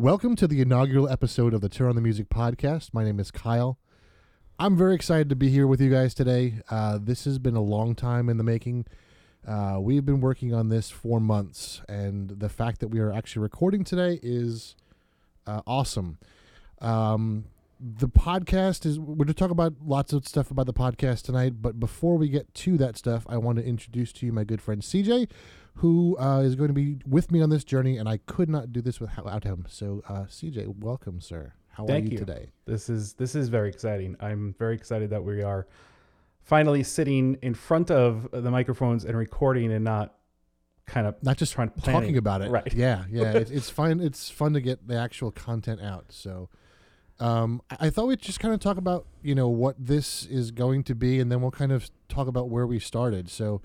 Welcome to the inaugural episode of the Turn on the Music podcast. My name is Kyle. I'm very excited to be here with you guys today. This has been a long time in the making. We've been working on this for months, and the fact that we are actually recording today is awesome. The podcast is, we're going to talk about lots of stuff about the podcast tonight, but before we get to that stuff, I want to introduce to you my good friend CJ, who is going to be with me on this journey, and I could not do this without him. So CJ, welcome, sir. How are you today? This is very exciting. I'm very excited that we are finally sitting in front of the microphones and recording and not just trying to plan talking about it. Right. Yeah. It's fun. It's fun to get the actual content out. So I thought we'd just kind of talk about, what this is going to be, and then we'll kind of talk about where we started. So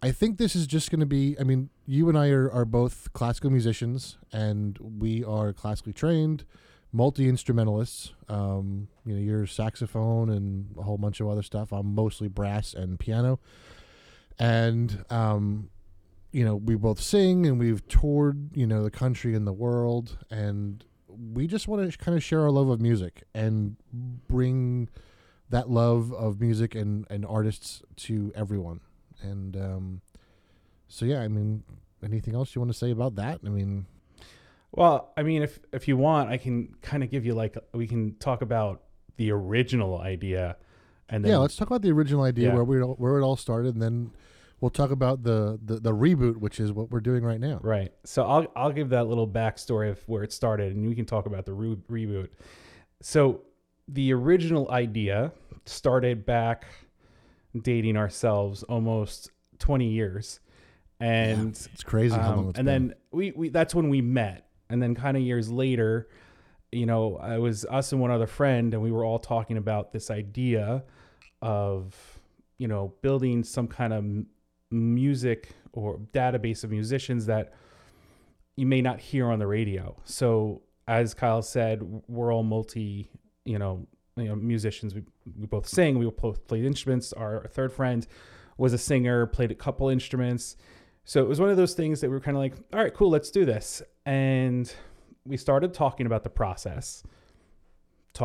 I think this is just going to be, you and I are both classical musicians, and we are classically trained, multi-instrumentalists. You're saxophone and a whole bunch of other stuff. I'm mostly brass and piano. And, we both sing, and we've toured, the country and the world, and we just want to kind of share our love of music and bring that love of music and artists to everyone. And anything else you want to say about that? If you want, I can kind of give you we can talk about the original idea. And then, let's talk about the original idea where it all started, and then we'll talk about the reboot, which is what we're doing right now. Right. So I'll give that little backstory of where it started, and we can talk about the reboot. So the original idea started back, dating ourselves, almost 20 years. And it's crazy how long it's been. And then we that's when we met. And then kind of years later, it was us and one other friend, and we were all talking about this idea of, building some kind of music or database of musicians that you may not hear on the radio. So as Kyle said, we're all multi, musicians. We both sing, we both played instruments. Our third friend was a singer, played a couple instruments. So it was one of those things that we were kind of like, all right, cool, let's do this. And we started talking about the process. We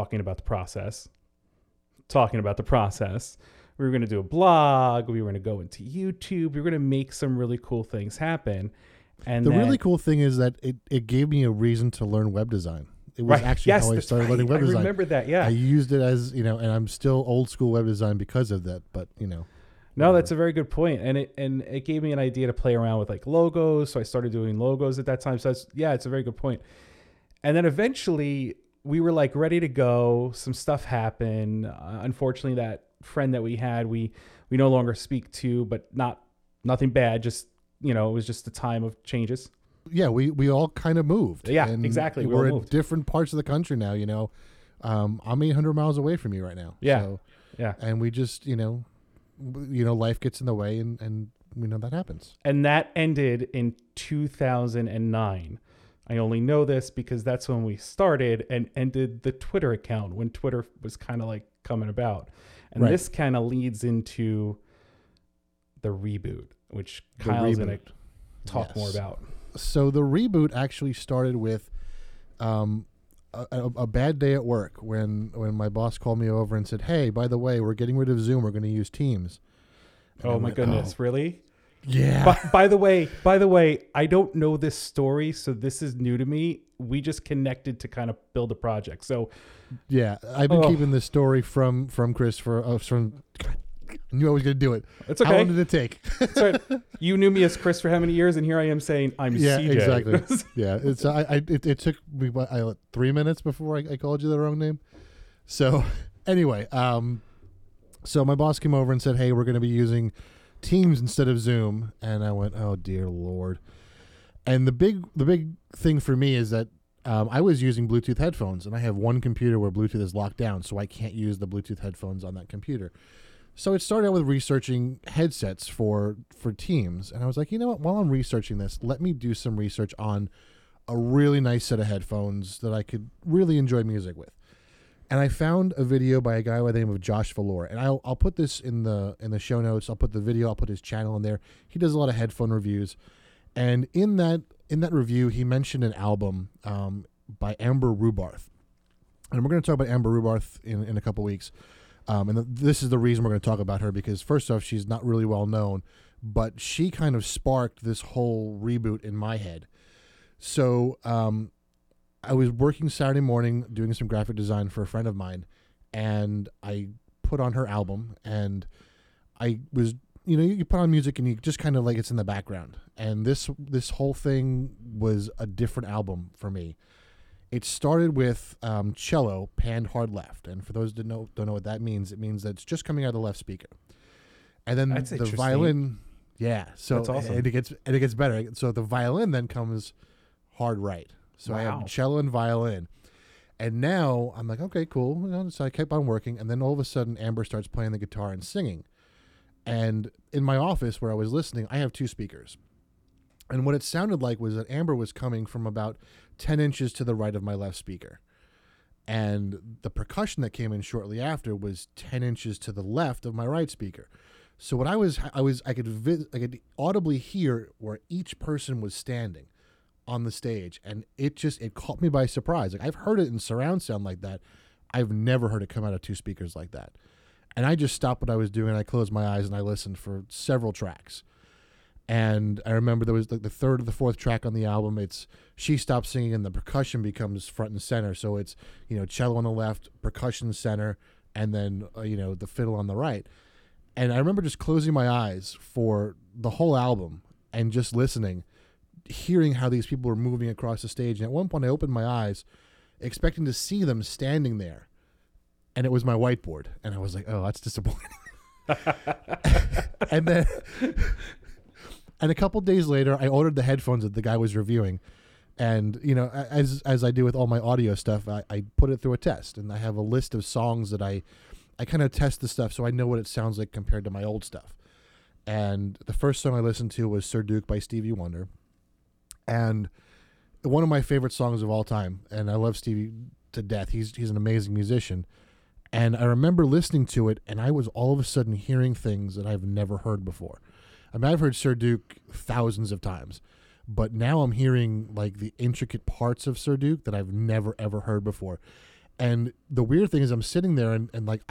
were going to do a blog. We were going to go into YouTube. We were going to make some really cool things happen. And the really cool thing is that it gave me a reason to learn web design. It was how I started learning web design. I remember that, yeah. I used it as, and I'm still old school web design because of that, but, No, whatever. That's a very good point. And it gave me an idea to play around with, logos. So I started doing logos at that time. So it's a very good point. And then eventually we were, ready to go. Some stuff happened. Unfortunately, that friend that we had, we no longer speak to, but nothing bad. Just, it was just the time of changes. Yeah, we all kind of moved. Yeah, and exactly. We're in different parts of the country now, I'm 800 miles away from you right now. Yeah. So, yeah. And we just, life gets in the way and we know that happens. And that ended in 2009. I only know this because that's when we started and ended the Twitter account, when Twitter was kind of coming about. And this kind of leads into the reboot, which Kyle's going to talk more about. So the reboot actually started with a bad day at work when my boss called me over and said, hey, by the way, we're getting rid of Zoom. We're going to use Teams. And goodness. Oh. Really? Yeah. By the way, I don't know this story, so this is new to me. We just connected to kind of build a project. So yeah, I've been keeping this story from Christopher. I knew I was going to do it. It's okay. How long did it take? Sorry, you knew me as Chris for how many years, and here I am saying I'm CJ. Yeah, exactly. Yeah, it's it took me 3 minutes before I called you the wrong name. So anyway, so my boss came over and said, hey, we're going to be using Teams instead of Zoom, and I went, oh dear Lord. And the big thing for me is that I was using Bluetooth headphones, and I have one computer where Bluetooth is locked down, so I can't use the Bluetooth headphones on that computer. So it started out with researching headsets for Teams, and I was like, while I'm researching this, let me do some research on a really nice set of headphones that I could really enjoy music with. And I found a video by a guy by the name of Josh Valour, and I'll put this in the show notes. I'll put the video. I'll put his channel in there. He does a lot of headphone reviews, and in that review, he mentioned an album by Amber Rubarth. And we're going to talk about Amber Rubarth in a couple weeks. This is the reason we're going to talk about her, because first off, she's not really well known, but she kind of sparked this whole reboot in my head. So I was working Saturday morning doing some graphic design for a friend of mine, and I put on her album, and I was, you know, you put on music and you just kind of like it's in the background. And this whole thing was a different album for me. It started with cello panned hard left, and for those that don't know what that means, it means that it's just coming out of the left speaker. And then that's the violin, yeah. So that's awesome. and it gets better. So the violin then comes hard right. So wow. I have cello and violin, and now I'm like, okay, cool. You know, so I kept on working, and then all of a sudden, Amber starts playing the guitar and singing. And in my office where I was listening, I have two speakers. And what it sounded like was that Amber was coming from about 10 inches to the right of my left speaker. And the percussion that came in shortly after was 10 inches to the left of my right speaker. So what I could audibly hear where each person was standing on the stage. And it caught me by surprise. Like, I've heard it in surround sound like that. I've never heard it come out of two speakers like that. And I just stopped what I was doing, and I closed my eyes, and I listened for several tracks. And I remember there was like the third or the fourth track on the album. It's she stops singing and the percussion becomes front and center. So it's, you know, cello on the left, percussion center, and then, you know, the fiddle on the right. And I remember just closing my eyes for the whole album and just listening, hearing how these people were moving across the stage. And at one point I opened my eyes expecting to see them standing there. And it was my whiteboard. And I was like, oh, that's disappointing. And a couple days later, I ordered the headphones that the guy was reviewing. And, you know, as I do with all my audio stuff, I put it through a test. And I have a list of songs that I kind of test the stuff so I know what it sounds like compared to my old stuff. And the first song I listened to was Sir Duke by Stevie Wonder. And one of my favorite songs of all time. And I love Stevie to death. He's an amazing musician. And I remember listening to it, and I was all of a sudden hearing things that I've never heard before. I mean, I've heard Sir Duke thousands of times, but now I'm hearing like the intricate parts of Sir Duke that I've never, ever heard before. And the weird thing is I'm sitting there and like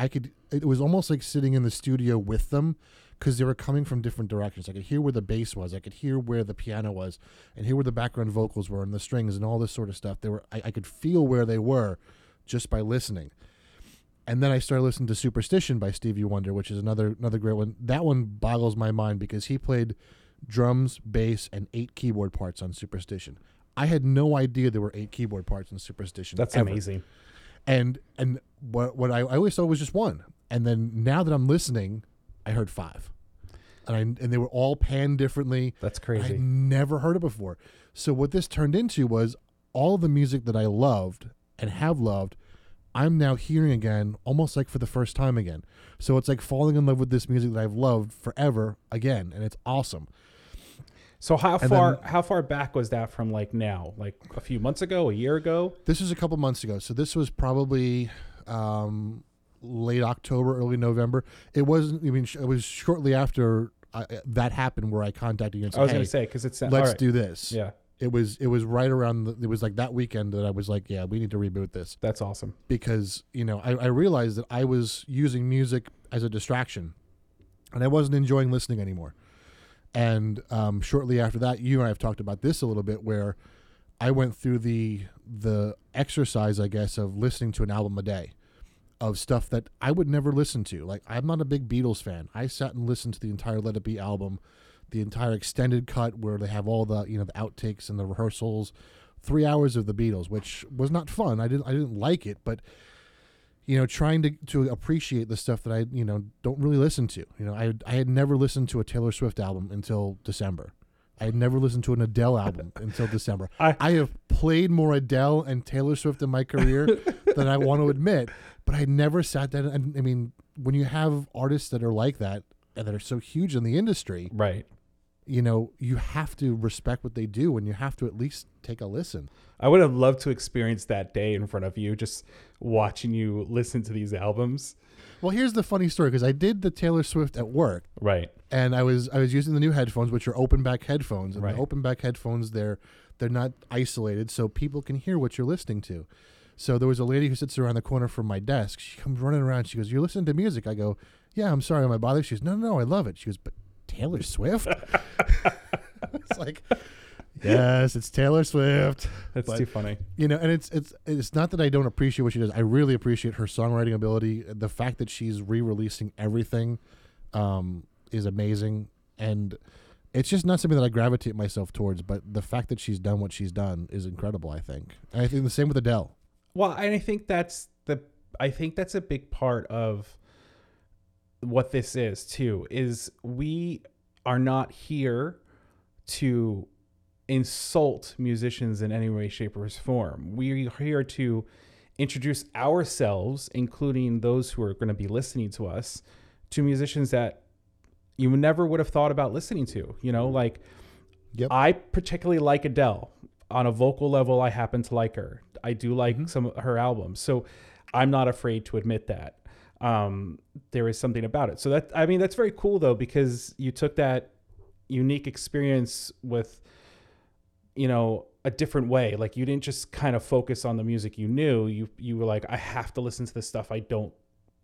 it was almost like sitting in the studio with them because they were coming from different directions. I could hear where the bass was. I could hear where the piano was and hear where the background vocals were and the strings and all this sort of stuff. I could feel where they were just by listening. And then I started listening to Superstition by Stevie Wonder, which is another great one. That one boggles my mind because he played drums, bass, and 8 keyboard parts on Superstition. I had no idea there were 8 keyboard parts on Superstition. That's amazing. And what I always thought was just one. And then now that I'm listening, I heard 5. And they were all panned differently. That's crazy. I never heard it before. So what this turned into was all the music that I loved and have loved I'm now hearing again, almost like for the first time again. So it's like falling in love with this music that I've loved forever again, and it's awesome. So how far back was that from like now? Like a few months ago, a year ago? This was a couple months ago. So this was probably late October, early November. It was shortly after that happened where I contacted you and said, I was going to say, because it's let's all right. do this. Yeah. It was right around it was like that weekend that I was like, yeah, we need to reboot this. That's awesome. Because, you know, I realized that I was using music as a distraction and I wasn't enjoying listening anymore. And shortly after that, you and I have talked about this a little bit where I went through the exercise, I guess, of listening to an album a day of stuff that I would never listen to. Like, I'm not a big Beatles fan. I sat and listened to the entire Let It Be album, the entire extended cut where they have all the, you know, the outtakes and the rehearsals, 3 hours of the Beatles, which was not fun. I didn't like it, but, you know, trying to appreciate the stuff that I, you know, don't really listen to. You know, I had never listened to a Taylor Swift album until December. I had never listened to an Adele album until December. I have played more Adele and Taylor Swift in my career than I want to admit, but I never sat down. I mean, when you have artists that are like that and that are so huge in the industry, right? You know, you have to respect what they do and you have to at least take a listen. I would have loved to experience that day in front of you, just watching you listen to these albums. Well, here's the funny story, because I did the Taylor Swift at work. Right. And I was using the new headphones, which are open back headphones. And right. The open back headphones, they're They're not isolated, so people can hear what you're listening to. So there was a lady who sits around the corner from my desk. She comes running around. She goes, "You're listening to music?" I go, "Yeah, I'm sorry. Am I bothering?" She goes, "No, no, I love it." She goes, "But Taylor Swift?" It's like, yes, it's Taylor Swift. That's too funny. You know, and it's not that I don't appreciate what she does. I really appreciate her songwriting ability. The fact that she's re-releasing everything is amazing. And it's just not something that I gravitate myself towards. But the fact that she's done what she's done is incredible, I think. And I think the same with Adele. Well, and I think that's a big part of what this is too, is we are not here to insult musicians in any way, shape, or form. We are here to introduce ourselves, including those who are going to be listening to us, to musicians that you never would have thought about listening to. You know, like, yep. I particularly like Adele. On a vocal level, I happen to like her. I do like some of her albums. So I'm not afraid to admit that there is something about it. So that, I mean, that's very cool though, because you took that unique experience with, you know, a different way. Like, you didn't just kind of focus on the music you knew. You were like, I have to listen to this stuff I don't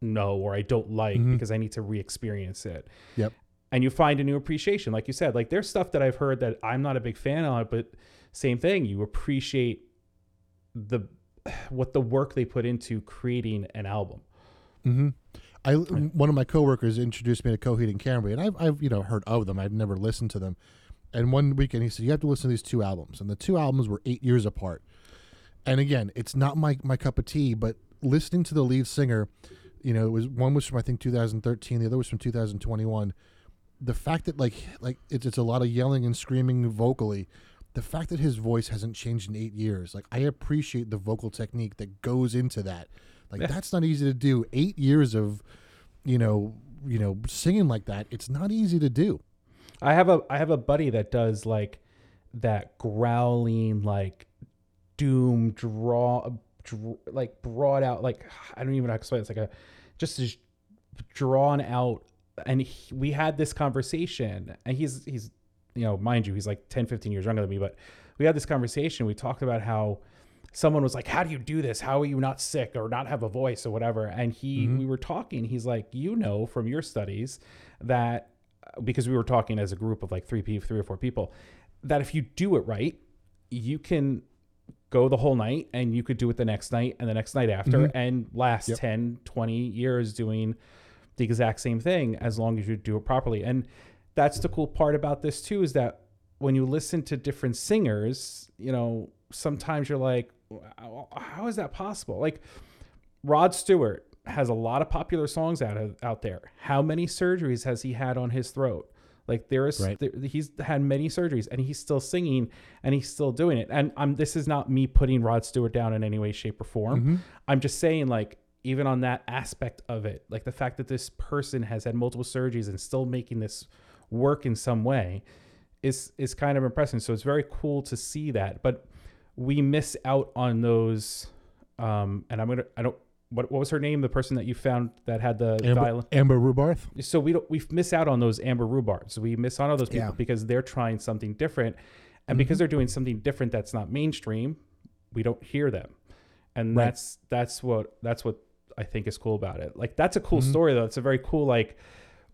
know or I don't like because I need to re-experience it. Yep. And you find a new appreciation. Like you said, like, there's stuff that I've heard that I'm not a big fan of, but same thing. You appreciate the work they put into creating an album. One of my coworkers introduced me to Coheed and Cambria, and I've heard of them. I've never listened to them. And one weekend he said, "You have to listen to these two albums." And the two albums were 8 years apart. And again, it's not my cup of tea, but listening to the lead singer, it was, one was from I think 2013, the other was from 2021. The fact that like it's a lot of yelling and screaming vocally. The fact that his voice hasn't changed in 8 years, like, I appreciate the vocal technique that goes into that. Like, that's not easy to do. 8 years of, singing like that. It's not easy to do. I have a buddy that does like that growling, like doom like brought out, like, I don't even know how to explain it. It's like a just drawn out. And we had this conversation, and he's mind you, he's like 10, 15 years younger than me, but we had this conversation. We talked about how someone was like, "How do you do this? How are you not sick or not have a voice or whatever?" And we were talking, he's like, from your studies that, because we were talking as a group of like three or four people, that if you do it right, you can go the whole night, and you could do it the next night and the next night after and last 10, 20 years doing the exact same thing as long as you do it properly. And that's the cool part about this too, is that when you listen to different singers, sometimes you're like, how is that possible? Like, Rod Stewart has a lot of popular songs out there. How many surgeries has he had on his throat? Like, he's had many surgeries, and he's still singing, and he's still doing it. And this is not me putting Rod Stewart down in any way, shape, or form. I'm just saying, like, even on that aspect of it, like the fact that this person has had multiple surgeries and still making this work in some way is kind of impressive. So it's very cool to see that, but we miss out on those. And what was her name? The person that you found that had the dial? Amber Rubarth. So we miss out on those Amber Rubarths. We miss out on those people because they're trying something different, and because they're doing something different that's not mainstream, we don't hear them. And that's what I think is cool about it. Like, that's a cool story though. It's a very cool, like,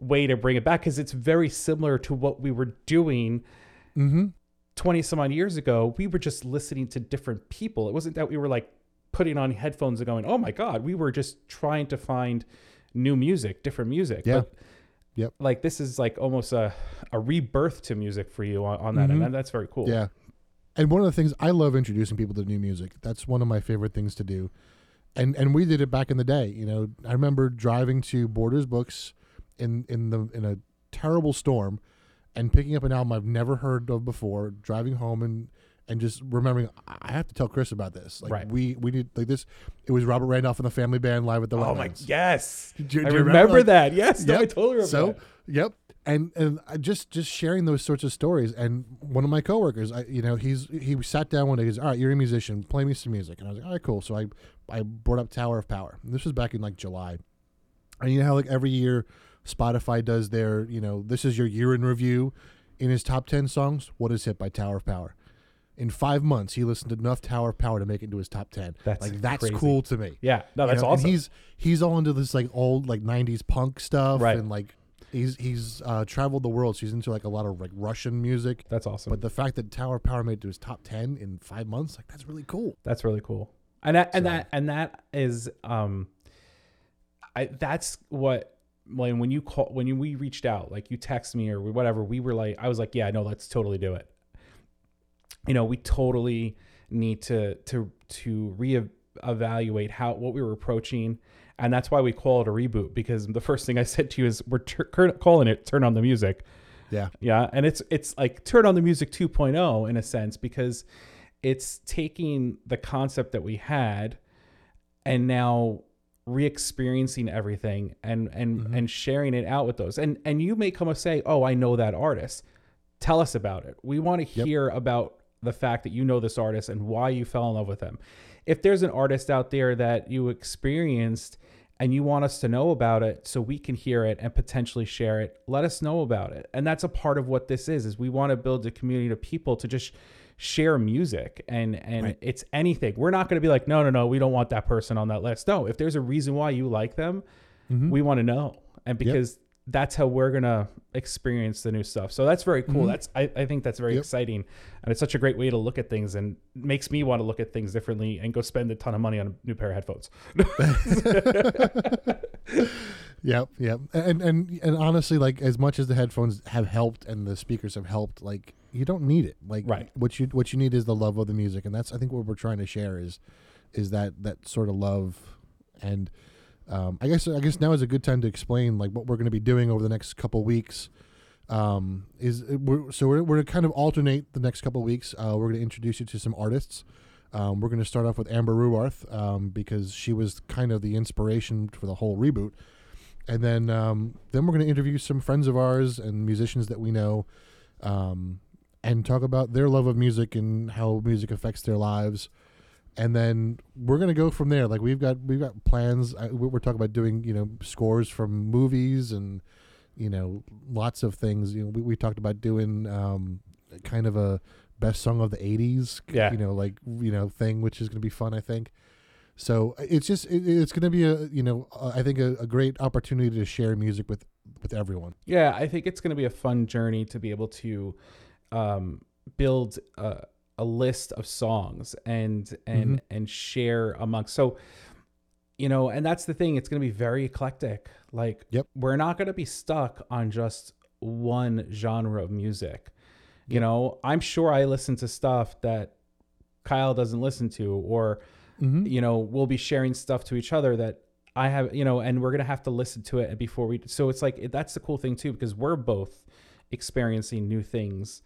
way to bring it back, because it's very similar to what we were doing 20 some odd years ago. We were just listening to different people. It wasn't that we were like putting on headphones and going, "Oh my God," we were just trying to find new music, different music. Yeah. But, like, this is like almost a rebirth to music for you on that. And that's very cool. Yeah. And one of the things, I love introducing people to new music. That's one of my favorite things to do. And we did it back in the day. I remember driving to Borders Books in a terrible storm and picking up an album I've never heard of before, driving home and just remembering, I have to tell Chris about this. Like, we need, like, this. It was Robert Randolph and the Family Band live at the Wetlands. Oh my, yes. Do you remember like, that? Yes. Yep. No, I totally remember that. And just sharing those sorts of stories. And one of my coworkers, he sat down one day, he's, "All right, you're a musician, play me some music." And I was like, "All right, cool." So I brought up Tower of Power. And this was back in like July. And you know how like every year Spotify does their, this is your year in review. In his top 10 songs, what is hit by Tower of Power? In 5 months, he listened to enough Tower of Power to make it into his top 10. That's crazy. Cool to me. Yeah, no, that's awesome. And he's all into this like old like 90s punk stuff, right? And like he's traveled the world, so he's into like a lot of like Russian music. That's awesome. But the fact that Tower of Power made it to his top 10 in 5 months, like that's really cool. That's really cool. And that is that's what. When we reached out, like you text me or whatever, we were like, I was like, yeah, no, let's totally do it. You know, we totally need to reevaluate what we were approaching, and that's why we call it a reboot. Because the first thing I said to you is, we're calling it "Turn on the Music." Yeah, yeah, and it's like "Turn on the Music 2.0" in a sense, because it's taking the concept that we had and now re-experiencing everything and mm-hmm. and sharing it out with those. And you may come and say, oh, I know that artist. Tell us about it. We want to hear about the fact that you know this artist and why you fell in love with them. If there's an artist out there that you experienced and you want us to know about it so we can hear it and potentially share it, let us know about it. And that's a part of what this is we want to build a community of people to just share music and right. It's anything. We're not going to be like, no, we don't want that person on that list. No, if there's a reason why you like them, mm-hmm. we want to know. And because that's how we're going to experience the new stuff. So that's very cool. Mm-hmm. I think that's very exciting. And it's such a great way to look at things and makes me want to look at things differently and go spend a ton of money on a new pair of headphones. Yep. And honestly, like as much as the headphones have helped and the speakers have helped, like you don't need it. Like right. what you need is the love of the music, and that's I think what we're trying to share is that sort of love. And I guess now is a good time to explain like what we're going to be doing over the next couple of weeks. We're going to kind of alternate the next couple of weeks. We're going to introduce you to some artists. We're going to start off with Amber Rubarth because she was kind of the inspiration for the whole reboot. And then we're going to interview some friends of ours and musicians that we know and talk about their love of music and how music affects their lives. And then we're going to go from there. Like we've got plans. We're talking about doing, scores from movies and, lots of things. We talked about doing kind of a best song of the 80s, thing, which is going to be fun, I think. So it's going to be a great opportunity to share music with everyone. Yeah, I think it's going to be a fun journey to be able to build a list of songs and mm-hmm. and share amongst. So, and that's the thing. It's going to be very eclectic. Like we're not going to be stuck on just one genre of music. You know, I'm sure I listen to stuff that Kyle doesn't listen to or. Mm-hmm. We'll be sharing stuff to each other that I have, and we're going to have to listen to it before we, so it's like, that's the cool thing too, because we're both experiencing new things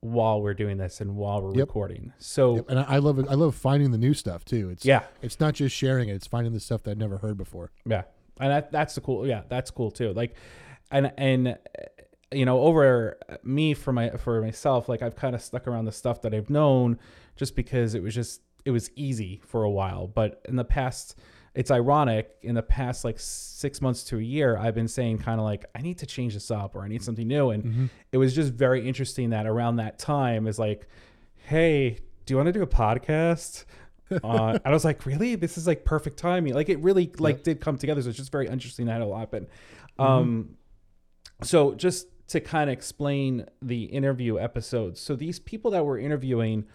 while we're doing this and while we're recording. So, and I love finding the new stuff too. It's not just sharing it. It's finding the stuff that I'd never heard before. Yeah. And that's the cool. Yeah. That's cool too. Like, and over me for myself, like I've kind of stuck around the stuff that I've known just because it was easy for a while, but in the past, it's ironic, in the past like 6 months to a year, I've been saying kind of like, I need to change this up or I need something new. And it was just very interesting that around that time is like, hey, do you want to do a podcast? And I was like, really? This is like perfect timing. Like it really did come together. So it's just very interesting that it'll happen. So just to kind of explain the interview episodes. So these people that we're interviewing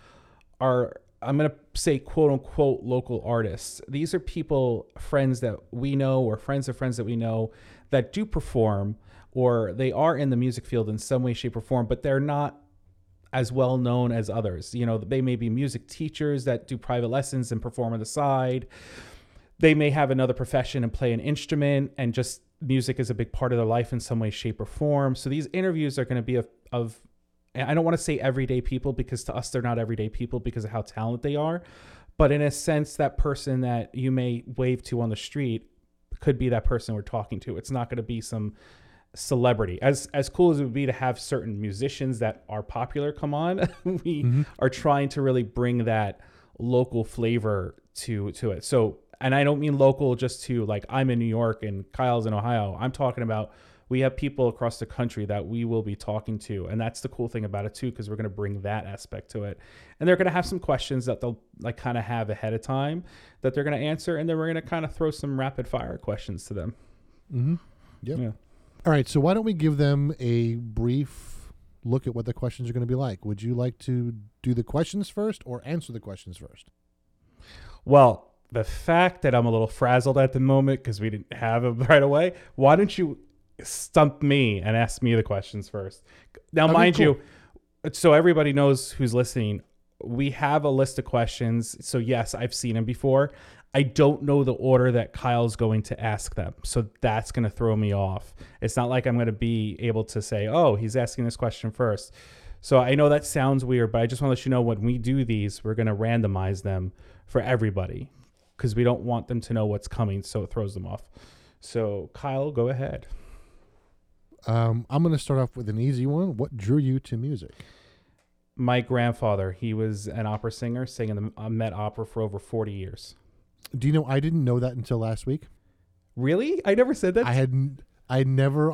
are, I'm going to say quote unquote local artists. These are people, friends that we know or friends of friends that we know that do perform or they are in the music field in some way, shape or form, but they're not as well known as others. They may be music teachers that do private lessons and perform on the side. They may have another profession and play an instrument and just music is a big part of their life in some way, shape or form. So these interviews are going to be of and I don't want to say everyday people because to us, they're not everyday people because of how talented they are. But in a sense, that person that you may wave to on the street could be that person we're talking to. It's not going to be some celebrity. As cool as it would be to have certain musicians that are popular come on, we are trying to really bring that local flavor to it. So, and I don't mean local just to like, I'm in New York and Kyle's in Ohio. I'm talking about we have people across the country that we will be talking to. And that's the cool thing about it too, because we're going to bring that aspect to it. And they're going to have some questions that they'll like kind of have ahead of time that they're going to answer. And then we're going to kind of throw some rapid fire questions to them. Mm-hmm. Yep. Yeah. All right. So why don't we give them a brief look at what the questions are going to be like? Would you like to do the questions first or answer the questions first? Well, the fact that I'm a little frazzled at the moment because we didn't have them right away. Why don't you stump me and ask me the questions first? Now, mind you, so everybody knows who's listening, we have a list of questions. So yes, I've seen them before. I don't know the order that Kyle's going to ask them. So that's going to throw me off. It's not like I'm going to be able to say, oh, he's asking this question first. So I know that sounds weird, but I just want to let you know when we do these, we're going to randomize them for everybody, because we don't want them to know what's coming, so it throws them off. So, Kyle, go ahead. I'm going to start off with an easy one. What drew you to music? My grandfather. He was an opera singer, singing the Met Opera for over 40 years. Do you know, I didn't know that until last week. Really? I never said that? I never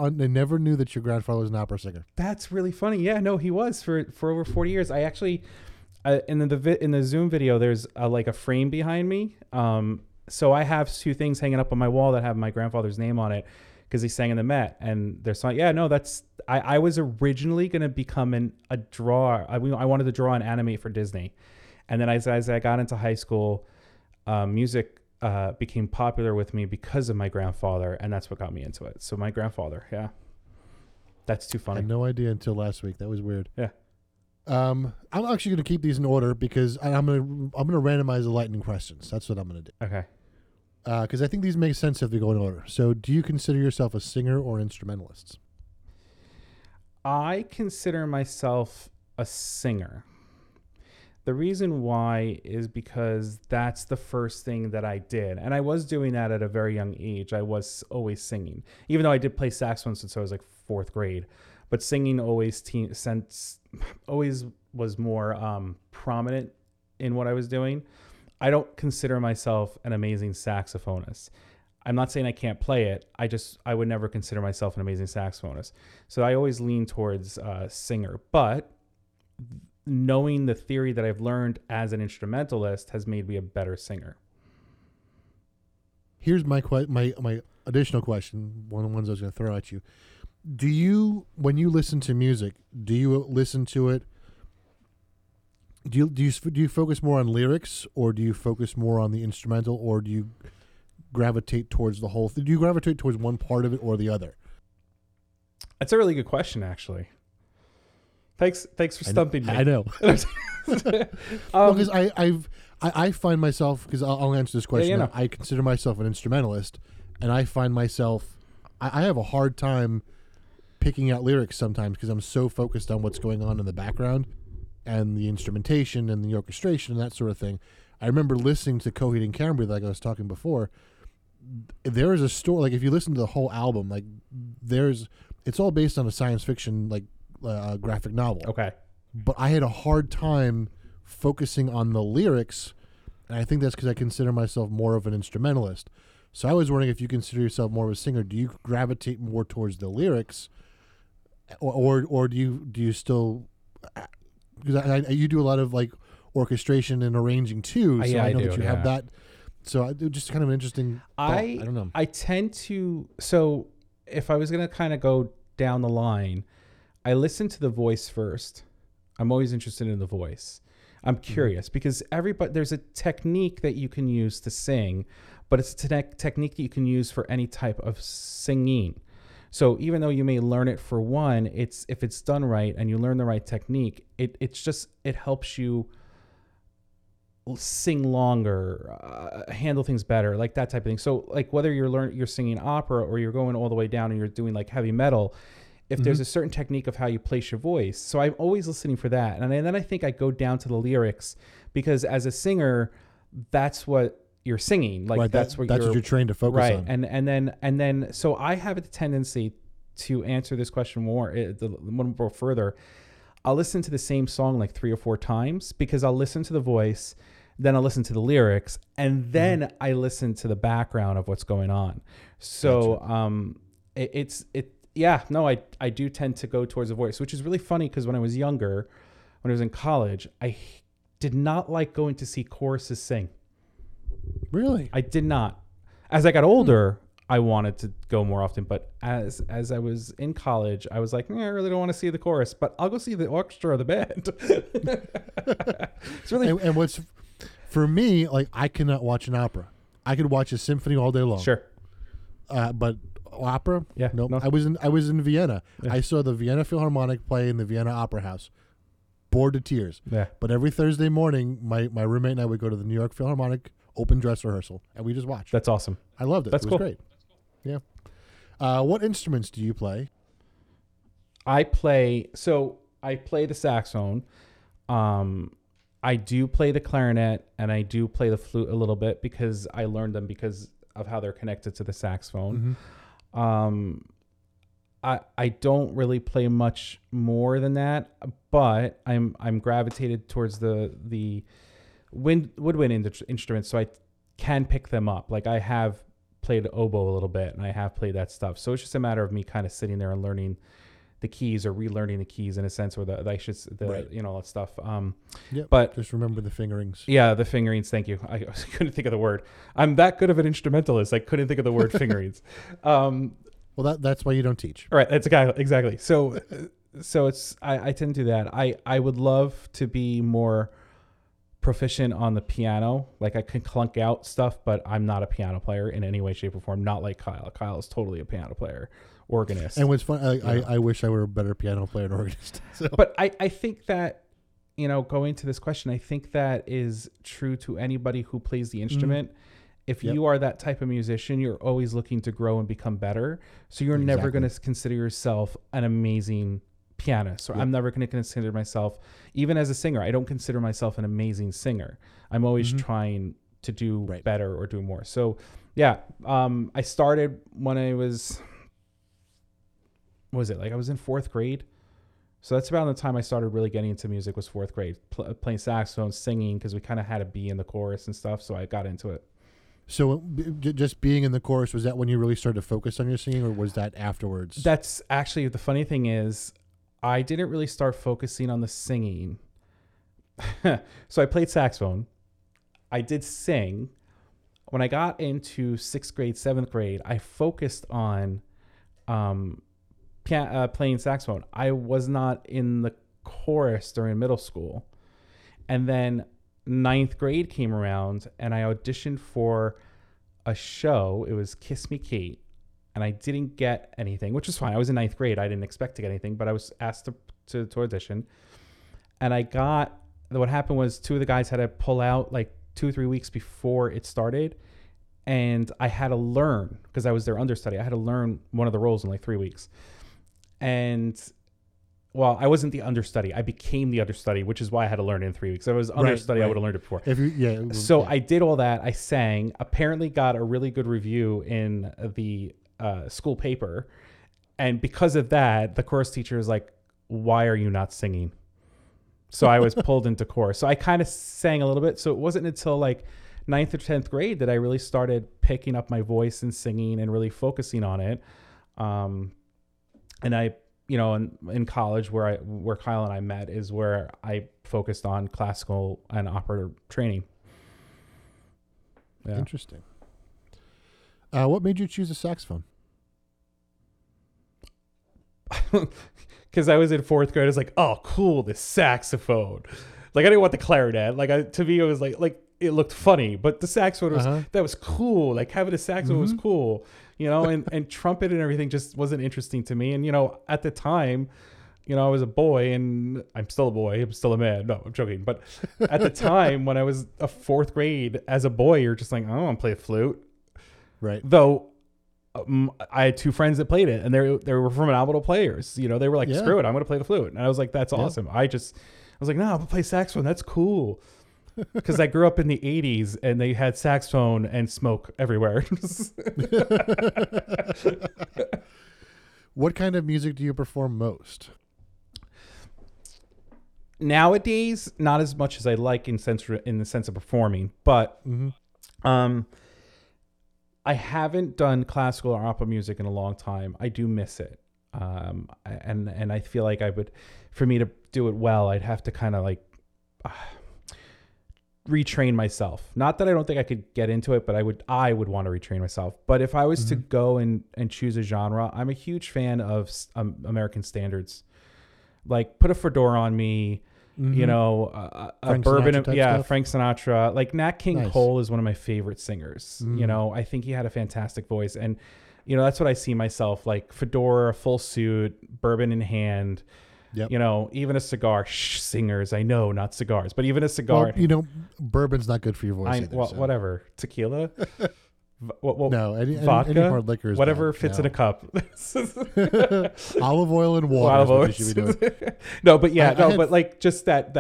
knew that your grandfather was an opera singer. That's really funny. Yeah, no, he was for over 40 years. I actually... In the Zoom video, there's like a frame behind me. So I have two things hanging up on my wall that have my grandfather's name on it because he sang in the Met. And they're saying, yeah, no, that's, I was originally going to become a drawer. I wanted to draw and animate for Disney. And then as I got into high school, music became popular with me because of my grandfather. And that's what got me into it. So my grandfather, yeah. That's too funny. I had no idea until last week. That was weird. Yeah. I'm actually going to keep these in order because I'm going to randomize the lightning questions. That's what I'm going to do. Okay. Because I think these make sense if they go in order. So, do you consider yourself a singer or instrumentalist? I consider myself a singer. The reason why is because that's the first thing that I did. And I was doing that at a very young age. I was always singing, even though I did play saxophone since I was like fourth grade. But singing always was more prominent in what I was doing. I don't consider myself an amazing saxophonist. I'm not saying I can't play it. I would never consider myself an amazing saxophonist. So I always lean towards singer. But knowing the theory that I've learned as an instrumentalist has made me a better singer. Here's my additional question, one of the ones I was going to throw at you. Do you, when you listen to music, do you listen to it? Do you focus more on lyrics, or do you focus more on the instrumental, or do you gravitate towards the whole thing? Do you gravitate towards one part of it or the other? That's a really good question, actually. Thanks for stumping me. I know. Because I find myself, because I'll answer this question. Yeah, you know. I consider myself an instrumentalist, and I find myself I have a hard time picking out lyrics sometimes because I'm so focused on what's going on in the background and the instrumentation and the orchestration and that sort of thing. I remember listening to Coheed and Cambria, like I was talking before. There is a story, like if you listen to the whole album, like it's all based on a science fiction graphic novel. Okay. But I had a hard time focusing on the lyrics, and I think that's because I consider myself more of an instrumentalist. So I was wondering if you consider yourself more of a singer. Do you gravitate more towards the lyrics, or do you still? Because you do a lot of like orchestration and arranging too. So yeah, I know that you have that. So it just kind of an interesting. I don't know. I tend to. So if I was gonna kind of go down the line, I listen to the voice first. I'm always interested in the voice. I'm curious because there's a technique that you can use to sing. But it's a technique that you can use for any type of singing. So even though you may learn it for one, if it's done right and you learn the right technique, it helps you sing longer, handle things better, like that type of thing. So like whether you're singing opera or you're going all the way down and you're doing like heavy metal, if there's a certain technique of how you place your voice. So I'm always listening for that. And then I think I go down to the lyrics because as a singer, that's what you're singing, like right, that's what you're trained to focus right on. And then so I have a tendency to answer this question more further. I'll listen to the same song like 3 or 4 times because I'll listen to the voice, then I'll listen to the lyrics, and then I listen to the background of what's going on. So gotcha. It yeah, no, I do tend to go towards a voice, which is really funny because when I was younger, when I was in college, I did not like going to see choruses sing. Really? I did not. As I got older, I wanted to go more often, but as I was in college, I was like, I really don't want to see the chorus, but I'll go see the orchestra or the band. It's really and what's for me, like, I cannot watch an opera. I could watch a symphony all day long. Sure. But opera? Yeah. Nope. No. I was in Vienna. Yeah. I saw the Vienna Philharmonic play in the Vienna Opera House. Bored to tears. Yeah. But every Thursday morning, my roommate and I would go to the New York Philharmonic open dress rehearsal, and we just watched. That's awesome. I loved it. That's cool. It was great. Yeah. What instruments do you play? I play the saxophone. I do play the clarinet, and I do play the flute a little bit because I learned them because of how they're connected to the saxophone. Mm-hmm. I don't really play much more than that, but I'm gravitated towards the woodwind instruments, so I can pick them up. Like, I have played oboe a little bit, and I have played that stuff. So it's just a matter of me kind of sitting there and learning the keys or relearning the keys in a sense, or right. You know, all that stuff. Yep. But just remember the fingerings. Yeah, the fingerings. Thank you. I couldn't think of the word. I'm that good of an instrumentalist. I couldn't think of the word fingerings. Well, that's why you don't teach. All right. That's a guy. Exactly. So it's, I tend to do that. I would love to be more proficient on the piano. Like, I can clunk out stuff, but I'm not a piano player in any way, shape, or form. Not like Kyle. Kyle is totally a piano player, organist. And what's funny, I wish I were a better piano player and organist. So. But I think that, you know, going to this question, I think that is true to anybody who plays the instrument. Mm-hmm. If you are that type of musician, you're always looking to grow and become better. So you're never going to consider yourself an amazing pianist, or I'm never going to consider myself, even as a singer, I don't consider myself an amazing singer. I'm always trying to do better or do more. So yeah, I started when I was, what was it? Like, I was in fourth grade. So that's about the time I started really getting into music, was fourth grade, playing saxophone, singing, because we kind of had to be in the chorus and stuff. So I got into it. So just being in the chorus, was that when you really started to focus on your singing, or was that afterwards? That's actually the funny thing is I didn't really start focusing on the singing. So I played saxophone. I did sing. When I got into sixth grade, seventh grade, I focused on playing saxophone. I was not in the chorus during middle school. And then ninth grade came around and I auditioned for a show. It was Kiss Me Kate, and I didn't get anything, which is fine. I was in ninth grade. I didn't expect to get anything, but I was asked to audition, and I got, what happened was two of the guys had to pull out like 2 or 3 weeks before it started. And I had to learn, because I was their understudy, I had to learn one of the roles in like 3 weeks. And well, I wasn't the understudy. I became the understudy, which is why I had to learn it in 3 weeks. If I was understudy, I would have learned it before. I did all that. I sang. Apparently got a really good review in the school paper. And because of that, the chorus teacher was like, why are you not singing? So I was pulled into chorus. So I kind of sang a little bit. So it wasn't until like 9th or 10th grade that I really started picking up my voice and singing and really focusing on it. And I... You know, in college where Kyle and I met is where I focused on classical and opera training. Yeah. Interesting. What made you choose a saxophone? Because I was in fourth grade. I was like, oh, cool, this saxophone. Like, I didn't want the clarinet. Like, to me, it was like it looked funny, but the saxophone was that was cool. Like, having a saxophone was cool. You know, and trumpet and everything just wasn't interesting to me. And, you know, at the time, you know, I was a boy, and I'm still a boy. I'm still a man. No, I'm joking. But at the time when I was a fourth grade as a boy, you're just like, I don't want to play a flute. Right. Though I had two friends that played it, and they were phenomenal players. You know, they were like, screw it, I'm going to play the flute. And I was like, that's awesome. I was like, no, I'm going to play saxophone. That's cool. Because I grew up in the 80s and they had saxophone and smoke everywhere. What kind of music do you perform most? Nowadays, not as much as I like in the sense of performing, but I haven't done classical or opera music in a long time. I do miss it. And I feel like I would, for me to do it well, I'd have to kind of like retrain myself. Not that I don't think I could get into it, but I would want to retrain myself. But if I was to go and choose a genre, I'm a huge fan of American standards. Like, put a fedora on me, you know, a bourbon. Yeah, stuff. Frank Sinatra. Like, Nat King Cole is one of my favorite singers. You know, I think he had a fantastic voice. And, you know, that's what I see myself, like, fedora, full suit, bourbon in hand. Yep. You know, even a cigar. Singers, I know, not cigars, but even a cigar. Well, you know, bourbon's not good for your voice either. Well, so. Whatever. Tequila? No, vodka, any hard liquor is whatever bad. Fits in a cup. Olive oil and water. Olive oil. Should be doing. No, but yeah, but like just that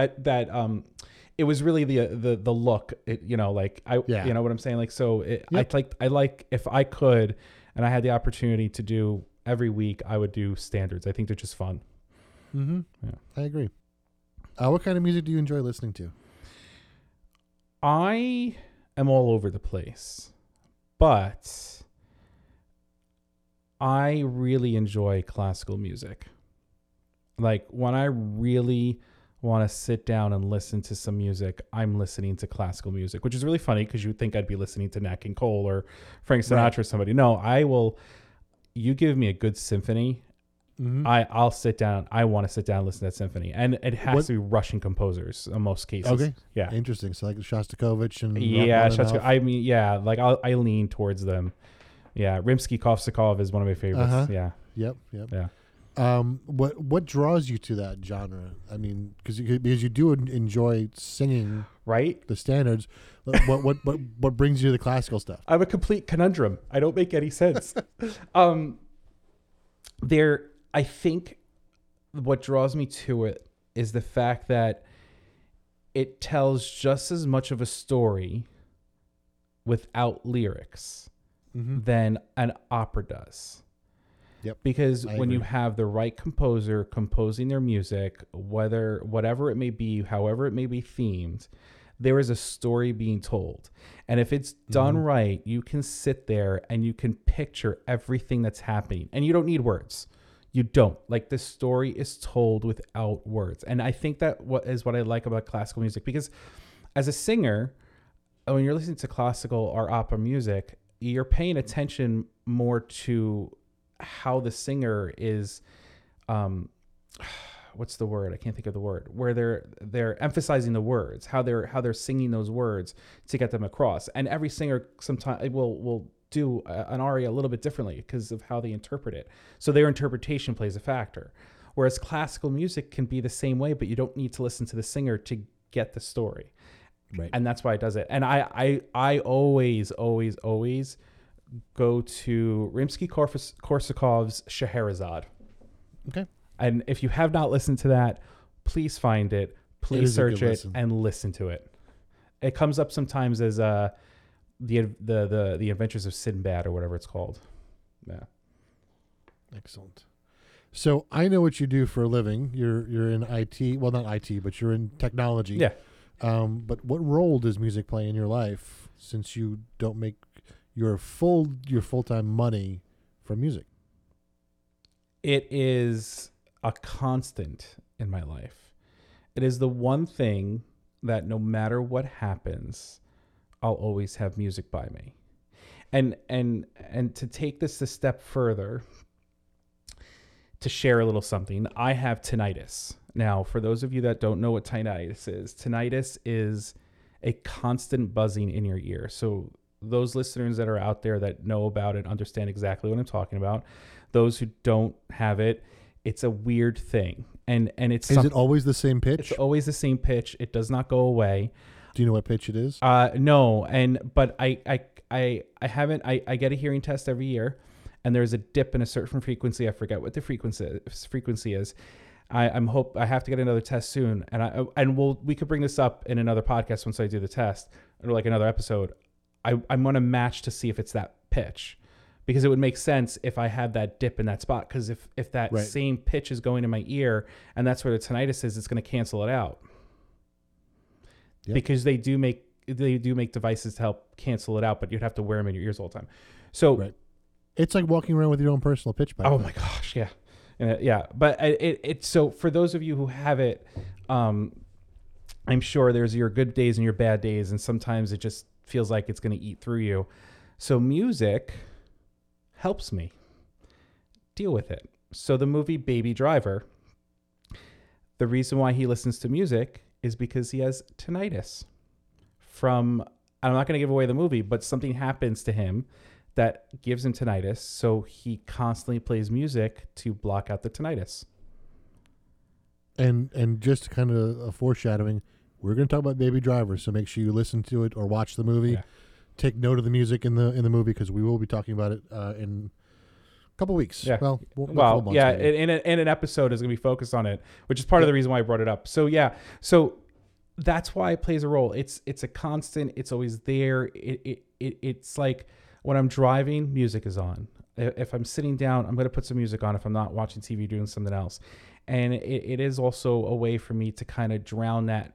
it was really the look. It, you know, like you know what I'm saying. Like so, I like if I could and I had the opportunity to do every week, I would do standards. I think they're just fun. Mm-hmm. Yeah, I agree. What kind of music do you enjoy listening to? I am all over the place. But I really enjoy classical music. Like when I really want to sit down and listen to some music, I'm listening to classical music, which is really funny because you would think I'd be listening to Nat King Cole or Frank Sinatra or somebody. No, you give me a good symphony. Mm-hmm. I'll sit down. I want to sit down and listen to that symphony. And it has to be Russian composers in most cases. Okay. Yeah. Interesting. So like Shostakovich and... Yeah, Shostakovich. I mean, yeah. Like I lean towards them. Yeah. Rimsky-Korsakov is one of my favorites. Uh-huh. Yeah. Yep. Yeah. What draws you to that genre? I mean, because you do enjoy singing, right? The standards. What brings you to the classical stuff? I'm a complete conundrum. I don't make any sense. I think what draws me to it is the fact that it tells just as much of a story without lyrics than an opera does. Yep. Because when you have the right composer composing their music, whatever it may be, however it may be themed, there is a story being told. And if it's done right, you can sit there and you can picture everything that's happening. And you don't need words. You don't. Like, the story is told without words. And I think that is what I like about classical music, because as a singer, when you're listening to classical or opera music, you're paying attention more to how the singer is, what's the word? I can't think of the word. Where they're emphasizing the words, how they're singing those words to get them across. And every singer sometimes will do an aria a little bit differently because of how they interpret it. So their interpretation plays a factor. Whereas classical music can be the same way, but you don't need to listen to the singer to get the story. Right. And that's why it does it. And I always go to Rimsky-Korsakov's Scheherazade. Okay. And if you have not listened to that, please find it. Please search it and listen to it. It comes up sometimes as the Adventures of Sinbad or whatever it's called. Yeah. Excellent. So I know what you do for a living. You're in IT. Well, not IT, but you're in technology. Yeah. But what role does music play in your life, since you don't make your full-time money from music? It is a constant in my life. It is the one thing that no matter what happens, I'll always have music by me. And to take this a step further, to share a little something, I have tinnitus. Now, for those of you that don't know what tinnitus is a constant buzzing in your ear. So those listeners that are out there that know about it understand exactly what I'm talking about. Those who don't have it, it's a weird thing. And it's... Is it always the same pitch? It's always the same pitch. It does not go away. Do you know what pitch it is? No. But I haven't. I get a hearing test every year, and there's a dip in a certain frequency. I forget what the frequency is. I have to get another test soon, and we could bring this up in another podcast once I do the test, or like another episode. I'm going to match to see if it's that pitch, because it would make sense if I had that dip in that spot. Because if that same pitch is going to my ear, and that's where the tinnitus is, it's going to cancel it out. Yep. Because they do make devices to help cancel it out, but you'd have to wear them in your ears all the time. So it's like walking around with your own personal pitch. Oh my gosh, yeah. But it's so for those of you who have it, I'm sure there's your good days and your bad days, and sometimes it just feels like it's going to eat through you. So music helps me deal with it. So the movie Baby Driver, the reason why he listens to music is because he has tinnitus from, I'm not going to give away the movie, but something happens to him that gives him tinnitus. So he constantly plays music to block out the tinnitus. And just kind of a foreshadowing, we're going to talk about Baby Driver. So make sure you listen to it or watch the movie. Yeah. Take note of the music in the movie because we will be talking about it in a couple weeks. Yeah. Well, yeah, and an episode is going to be focused on it, which is part of the reason why I brought it up. So yeah, so that's why it plays a role. It's a constant. It's always there. It's like when I'm driving, music is on. If I'm sitting down, I'm going to put some music on. If I'm not watching TV, doing something else. And it is also a way for me to kind of drown that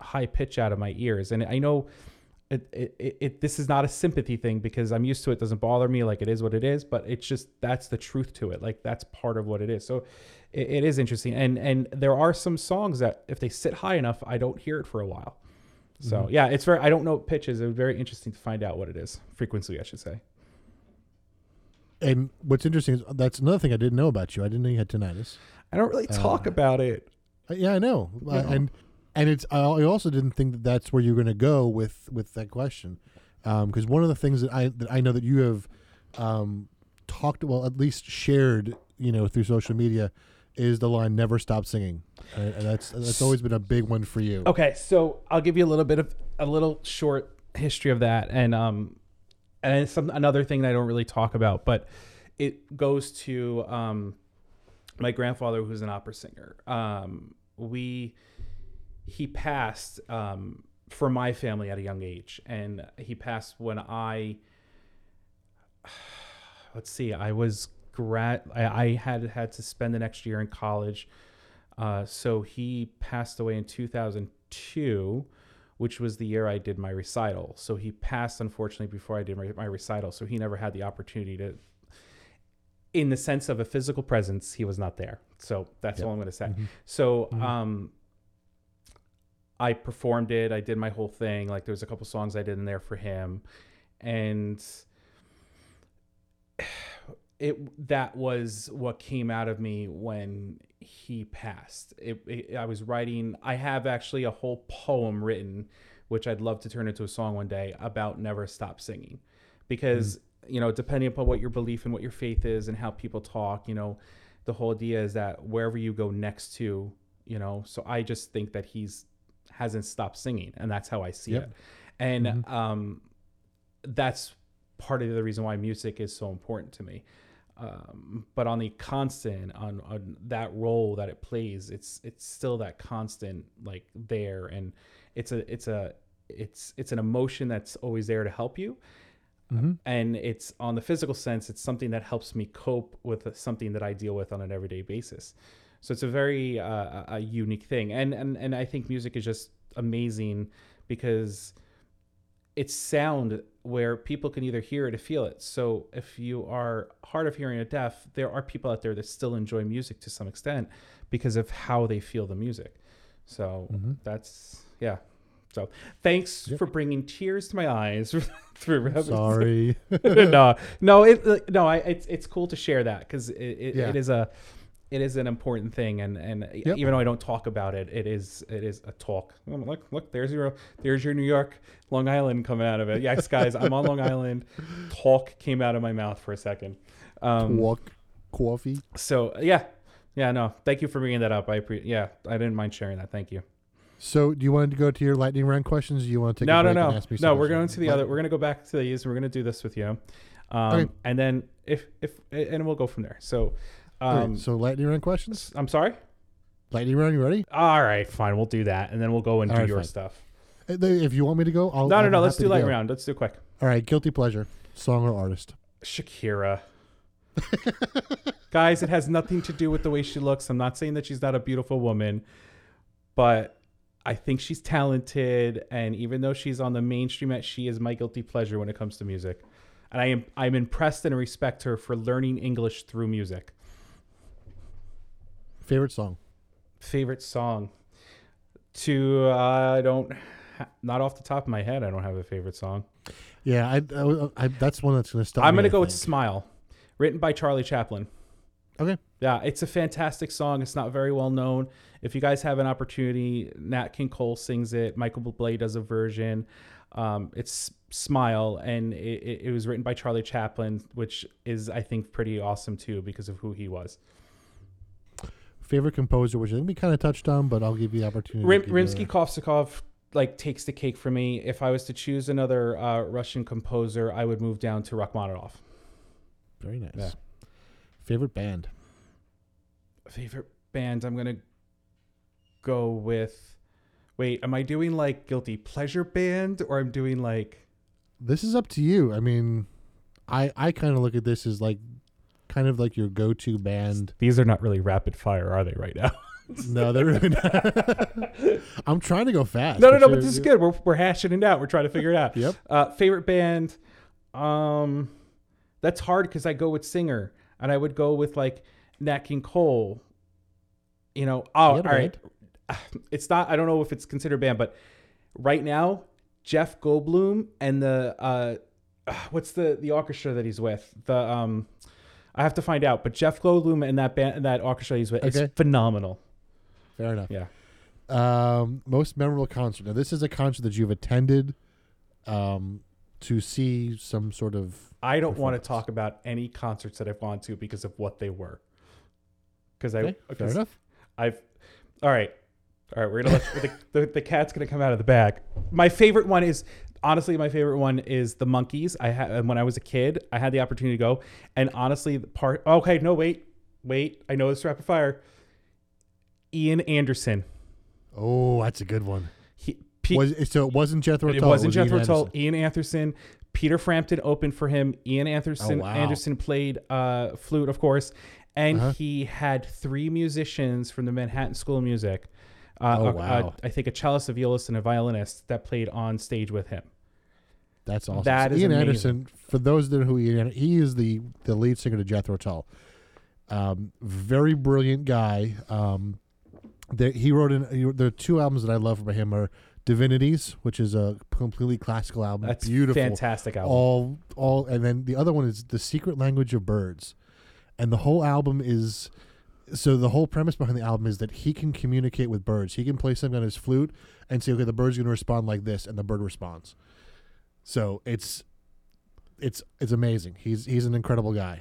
high pitch out of my ears. And I know this is not a sympathy thing because I'm used to it. It doesn't bother me. Like, it is what it is, but it's just, that's the truth to it. Like, that's part of what it is. So it is interesting. And there are some songs that if they sit high enough, I don't hear it for a while. So yeah, it's very, I don't know pitches. It was very interesting to find out what it is. Frequency, I should say. And what's interesting is that's another thing I didn't know about you. I didn't know you had tinnitus. I don't really talk about it. Yeah, I know. Yeah. And it's, I also didn't think that that's where you're going to go with that question. Because one of the things that I know that you have talked, well, at least shared, through social media is the line, never stop singing. And that's always been a big one for you. Okay. So I'll give you a little short history of that. And it's another thing that I don't really talk about, but it goes to, my grandfather, who's an opera singer. He passed for my family at a young age, and he passed when I had to spend the next year in college. So he passed away in 2002, which was the year I did my recital. So he passed, unfortunately, before I did my recital. So he never had the opportunity to, in the sense of a physical presence, he was not there. So that's all I'm going to say. Mm-hmm. So, I performed it. I did my whole thing. Like, there was a couple songs I did in there for him. And that was what came out of me when he passed. I was writing, I have actually a whole poem written, which I'd love to turn into a song one day, about never stop singing, because depending upon what your belief and what your faith is and how people talk, the whole idea is that wherever you go next to, so I just think that he's hasn't stopped singing, and that's how I see it. And that's part of the reason why music is so important to me. But on the constant, on that role that it plays, it's still that constant, like, there. And it's an emotion that's always there to help you. And it's, on the physical sense, it's something that helps me cope with something that I deal with on an everyday basis. So it's a very a unique thing. And I think music is just amazing because it's sound where people can either hear it or feel it. So if you are hard of hearing or deaf, there are people out there that still enjoy music to some extent because of how they feel the music. So that's, yeah. So thanks for bringing tears to my eyes. Sorry. It's cool to share that because it is an important thing. And even though I don't talk about it, it is a talk. Look, there's your New York, Long Island coming out of it. Yes, guys, I'm on Long Island. Talk came out of my mouth for a second. Talk, coffee. So yeah, no, thank you for bringing that up. I didn't mind sharing that. Thank you. So, do you want to go to your lightning round questions? Or do you want to take a break and ask me something? No. We're going to the other. We're going to go back to these. We're going to do this with you, okay. And then and we'll go from there. So, so lightning round questions. I'm sorry. Lightning round. You ready? All right, fine. We'll do that, and then we'll go and do your stuff. If you want me to go, I'll. No. Let's do lightning round. Let's do it quick. All right. Guilty pleasure. Song or artist? Shakira. Guys, it has nothing to do with the way she looks. I'm not saying that she's not a beautiful woman, but I think she's talented, and even though she's on the mainstream, she is my guilty pleasure when it comes to music. And I'm impressed and respect her for learning English through music. Favorite song? Favorite song? Not off the top of my head, I don't have a favorite song. Yeah, I that's one that's going to stop me. I'm going to go with Smile, written by Charlie Chaplin. Okay. Yeah, it's a fantastic song. It's not very well known. If you guys have an opportunity, Nat King Cole sings it. Michael Bublé does a version. It's Smile, and it was written by Charlie Chaplin, which is, I think, pretty awesome, too, because of who he was. Favorite composer, which I think we kind of touched on, but I'll give you the opportunity. Rimsky-Korsakov takes the cake for me. If I was to choose another Russian composer, I would move down to Rachmaninoff. Very nice. Yeah. Favorite band? Favorite band? I'm going to go with... Wait, am I doing Guilty Pleasure Band, or I'm doing This is up to you. I mean, I kind of look at this as kind of your go-to band. These are not really rapid fire, are they, right now? No, they're really not. I'm trying to go fast. No, but this is good. We're hashing it out. We're trying to figure it out. Yep. Favorite band? That's hard because I go with singer, and I would go with Nat King Cole. You know, all right. It's not, I don't know if it's considered band, but right now, Jeff Goldblum and the, what's the orchestra that he's with? I have to find out, but Jeff Goldblum and that band and that orchestra he's with is phenomenal. Fair enough. Yeah. Most memorable concert. Now this is a concert that you've attended, to see some sort of, I don't want to talk about any concerts that I've gone to because of what they were. Fair enough. All right, we're gonna let the cat's gonna come out of the bag. My favorite one is the Monkees. When I was a kid, I had the opportunity to go, and honestly, I know this is rapid fire. Ian Anderson. Oh, that's a good one. It wasn't Jethro Tull. It wasn't Jethro Tull. Ian Anderson. Peter Frampton opened for him. Ian Anderson. Oh, wow. Anderson played flute, of course, and he had three musicians from the Manhattan School of Music. I think a cellist, a violist, and a violinist that played on stage with him. That's awesome. Ian Anderson, for those that know who Ian Anderson, he is the lead singer to Jethro Tull. Very brilliant guy. There are two albums that I love by him are Divinities, which is a completely classical album. That's beautiful, fantastic album. All, and then the other one is The Secret Language of Birds, and the whole album is. So the whole premise behind the album is that he can communicate with birds. He can play something on his flute and say, okay, the bird's going to respond like this, and the bird responds. So it's amazing. He's an incredible guy.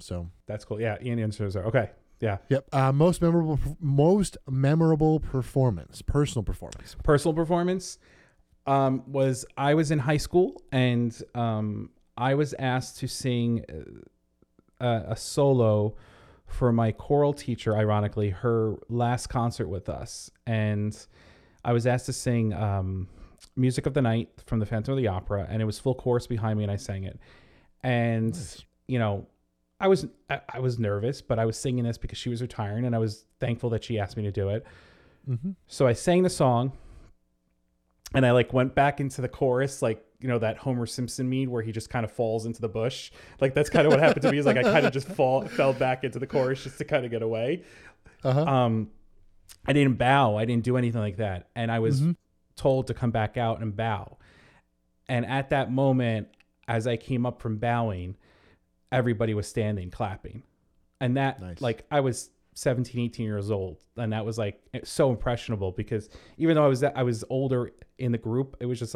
So that's cool. Yeah, Ian Anderson is there. Okay. Yeah. Yep. Most memorable performance, personal performance. Personal performance was I was in high school, and I was asked to sing a solo for my choral teacher, ironically, her last concert with us. And I was asked to sing Music of the Night from the Phantom of the Opera, and it was full chorus behind me, and I sang it. And, Nice. You know, I was nervous, but I was singing this because she was retiring, and I was thankful that she asked me to do it. Mm-hmm. So I sang the song, and I went back into the chorus, you know, that Homer Simpson meme where he just kind of falls into the bush. That's kind of what happened to me, is I kind of just fell back into the chorus just to kind of get away. Uh-huh. I didn't bow. I didn't do anything like that. And I was told to come back out and bow. And at that moment, as I came up from bowing, everybody was standing, clapping. And that, nice. I was 17, 18 years old. And that was so impressionable, because even though I was older in the group, it was just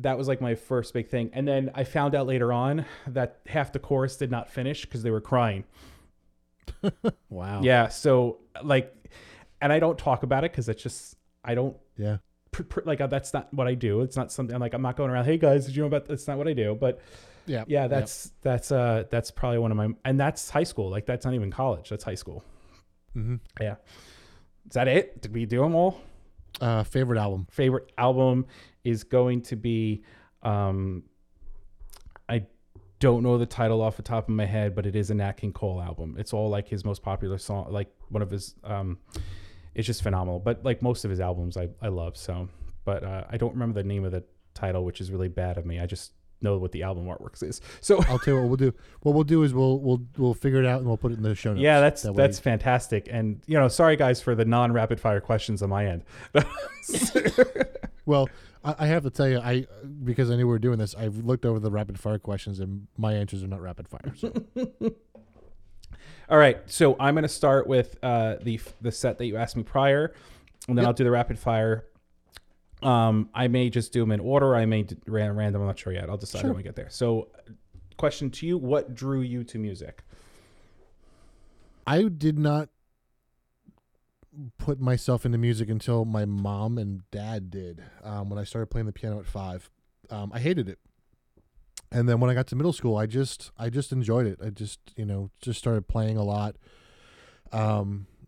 that was my first big thing. And then I found out later on that half the chorus did not finish because they were crying. Wow. Yeah. So and I don't talk about it because it's just, I don't, yeah. That's not what I do. It's not something I'm not going around, hey guys, did you know about this? It's not what I do. But yeah, that's probably one of my, and that's high school. That's not even college. That's high school. Mm-hmm. Yeah. Is that it? Did we do them all? Favorite album. Favorite album is going to be, I don't know the title off the top of my head, but it is a Nat King Cole album. It's all his most popular song, one of his. It's just phenomenal. But most of his albums, I love. So, but I don't remember the name of the title, which is really bad of me. I just know what the album artwork is. So I'll tell you what we'll do. What we'll do is we'll figure it out and we'll put it in the show notes. Yeah, that's fantastic. And you know, sorry guys for the non rapid fire questions on my end. Well, I have to tell you, because I knew we were doing this, I've looked over the rapid fire questions and my answers are not rapid fire. So. All right, so I'm going to start with the set that you asked me prior, and then I'll do the rapid fire. I may just do them in order. I may random. I'm not sure yet. I'll decide when we get there. So question to you, what drew you to music? I did not put myself into music until my mom and dad did. When I started playing the piano at 5, I hated it. And then when I got to middle school, I just enjoyed it. I just started playing a lot.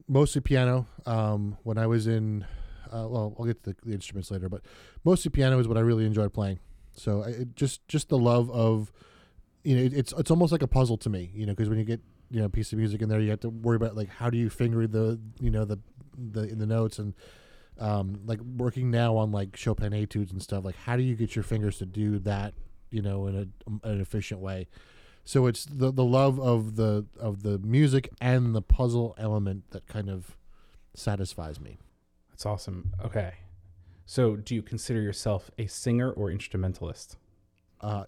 Mostly piano. When I was in, I'll get to the instruments later, but mostly piano is what I really enjoyed playing. So just the love of, it's almost like a puzzle to me, because when you get, a piece of music in there, you have to worry about like, how do you finger the notes, and like working now on like Chopin etudes and stuff, like how do you get your fingers to do that, in an efficient way. So it's the love of the music and the puzzle element that kind of satisfies me. That's awesome. Okay. So do you consider yourself a singer or instrumentalist?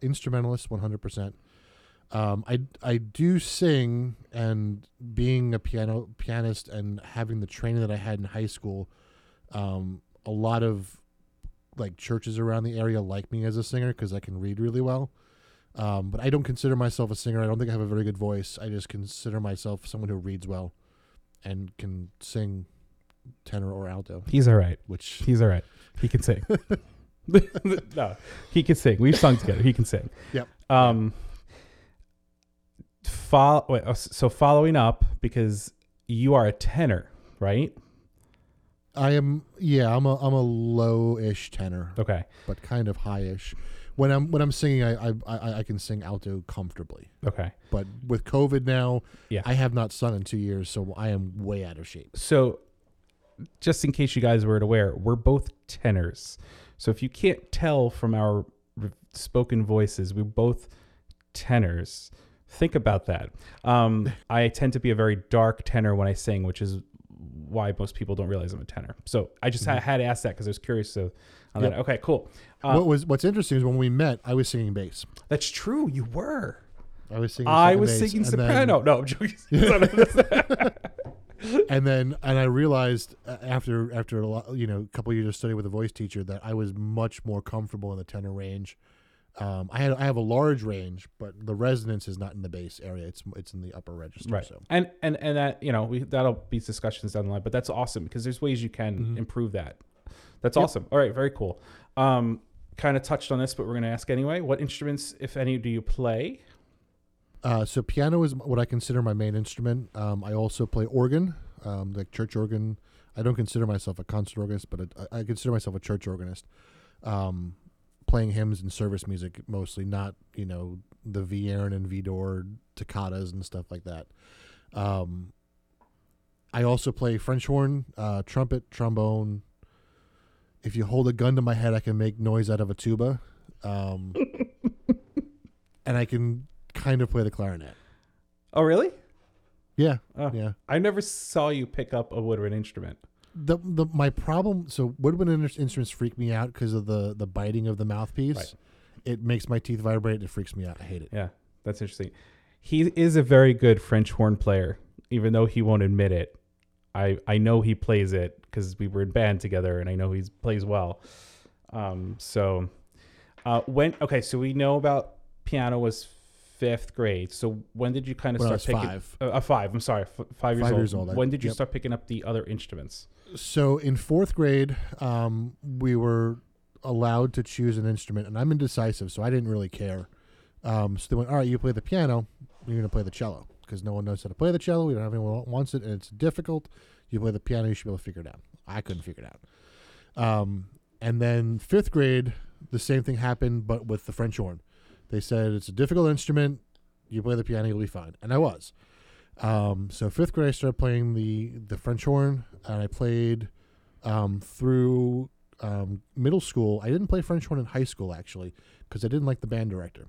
Instrumentalist, 100%. I do sing, and being a pianist and having the training that I had in high school, a lot of like churches around the area like me as a singer because I can read really well. But I don't consider myself a singer. I don't think I have a very good voice. I just consider myself someone who reads well and can sing tenor or alto. He's all right. He's all right. He can sing. No, he can sing. We've sung together. He can sing. Yep. So following up, because you are a tenor, right? I am. Yeah, I'm a low-ish tenor. Okay, but kind of high-ish. When I'm singing, I can sing alto comfortably. Okay, but with COVID now, I have not sung in 2 years, so I am way out of shape. So, just in case you guys weren't aware, we're both tenors. So if you can't tell from our spoken voices, we're both tenors. Think about that. I tend to be a very dark tenor when I sing, which is why most people don't realize I'm a tenor. So I just had to ask that because I was curious. So on that. Okay, cool. What's interesting is when we met, I was singing bass. That's true. You were. I was singing soprano. Then... No, I'm joking. and I realized after a couple of years of study with a voice teacher that I was much more comfortable in the tenor range. I have a large range, but the resonance is not in the bass area. It's in the upper register. Right. So. And that, that'll be discussions down the line, but that's awesome because there's ways you can improve that. That's awesome. All right. Very cool. Kind of touched on this, but we're going to ask anyway, what instruments, if any, do you play? So piano is what I consider my main instrument. I also play organ, like church organ. I don't consider myself a concert organist, but I consider myself a church organist. Playing hymns and service music mostly, not the V Aaron and V Dor toccatas and stuff like that. I also play French horn, trumpet, trombone. If you hold a gun to my head, I can make noise out of a tuba, and I can kind of play the clarinet. Oh, really? Yeah, yeah. I never saw you pick up a woodwind instrument. My problem, so woodwind instruments freak me out because of the biting of the mouthpiece. Right. It makes my teeth vibrate and it freaks me out. I hate it. Yeah, that's interesting. He is a very good French horn player, even though he won't admit it. I know he plays it because we were in band together, and I know he plays well. So we know about piano was 5th grade. So when did you start picking? Five years old. When did you start picking up the other instruments? So in 4th grade, we were allowed to choose an instrument, and I'm indecisive, so I didn't really care. So they went, all right, you play the piano, you're going to play the cello, because no one knows how to play the cello. We don't have anyone who wants it, and it's difficult. You play the piano, you should be able to figure it out. I couldn't figure it out. And then 5th grade, the same thing happened, but with the French horn. They said, it's a difficult instrument. You play the piano, you'll be fine. And I was. So 5th grade, I started playing the French horn, and I played through middle school. I didn't play French horn in high school, actually, because I didn't like the band director.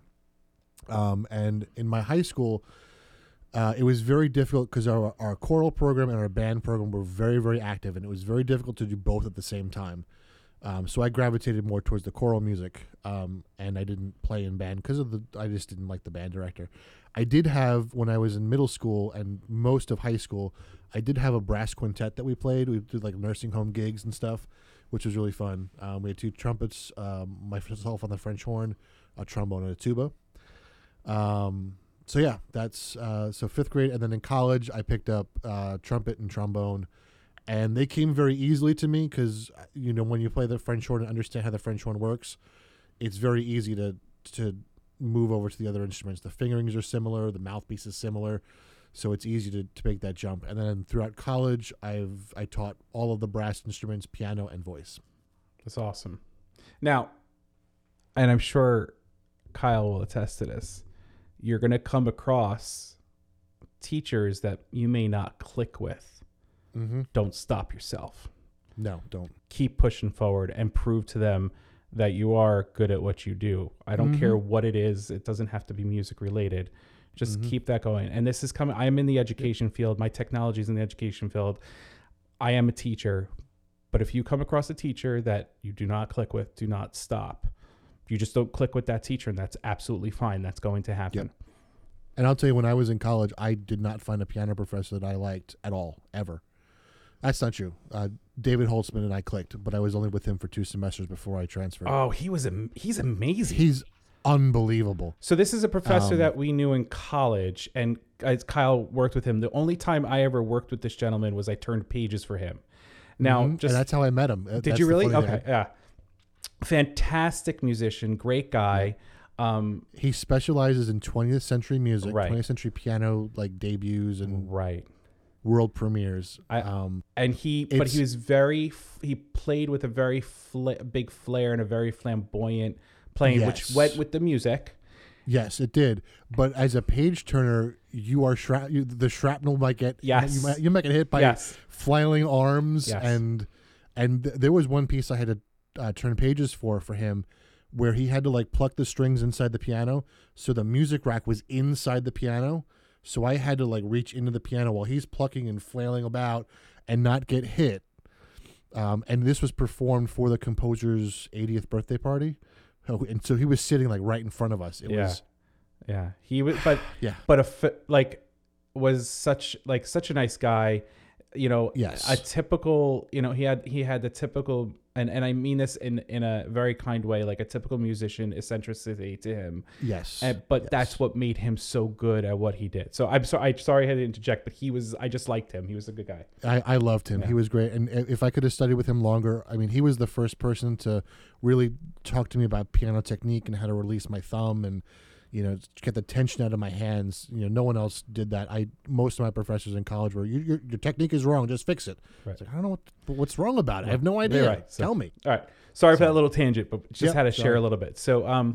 And in my high school, it was very difficult because our choral program and our band program were very, very active, and it was very difficult to do both at the same time. So I gravitated more towards the choral music, and I didn't play in band because of I just didn't like the band director. I did have, when I was in middle school and most of high school, I did have a brass quintet that we played. We did like nursing home gigs and stuff, which was really fun. We had two trumpets, myself on the French horn, a trombone, and a tuba. So yeah, that's so fifth grade, and then in college I picked up trumpet and trombone. And they came very easily to me because, you know, when you play the French horn and understand how the French horn works, it's very easy to move over to the other instruments. The fingerings are similar. The mouthpiece is similar. So it's easy to make that jump. And then throughout college, I taught all of the brass instruments, piano, and voice. That's awesome. Now, and I'm sure Kyle will attest to this, you're going to come across teachers that you may not click with. Mm-hmm. Don't stop yourself. No, don't. Keep pushing forward and prove to them that you are good at what you do. I don't care what it is. It doesn't have to be music related. Just keep that going. And this is coming. I'm in the education field. My technology is in the education field. I am a teacher. But if you come across a teacher that you do not click with, do not stop. You just don't click with that teacher, and that's absolutely fine. That's going to happen. Yep. And I'll tell you, when I was in college, I did not find a piano professor that I liked at all, ever. That's not true. David Holtzman and I clicked, but I was only with him for 2 semesters before I transferred. Oh, he's amazing. He's unbelievable. So this is a professor that we knew in college, and Kyle worked with him. The only time I ever worked with this gentleman was I turned pages for him. Now, and that's how I met him. Did you really? Okay, yeah. Fantastic musician, great guy. He specializes in 20th century music, right. 20th century piano like debuts and world premieres. He was he played with a very big flair and a very flamboyant playing, which went with the music. Yes, it did. But as a page turner, you are the shrapnel might get you might get hit by flailing arms and there was one piece I had to turn pages for him, where he had to like pluck the strings inside the piano, so the music rack was inside the piano. So I had to like reach into the piano while he's plucking and flailing about and not get hit. And this was performed for the composer's 80th birthday party. And so he was sitting like right in front of us. It was, he was, but, was such a nice guy, you know, a typical, you know, he had the typical, and I mean this in a very kind way, like a typical musician eccentricity to him. Yes. But that's what made him so good at what he did. So I'm sorry I had to interject, but I just liked him. He was a good guy. I loved him. Yeah. He was great. And if I could have studied with him longer, I mean, he was the first person to really talk to me about piano technique and how to release my thumb and, you know, get the tension out of my hands. You know, no one else did that. Most of my professors in college were, your technique is wrong. Just fix it. Right. It's like, I don't know what's wrong about it. I have no idea. Right. So, tell me. All right. Sorry for that little tangent, but just had to share a little bit. So,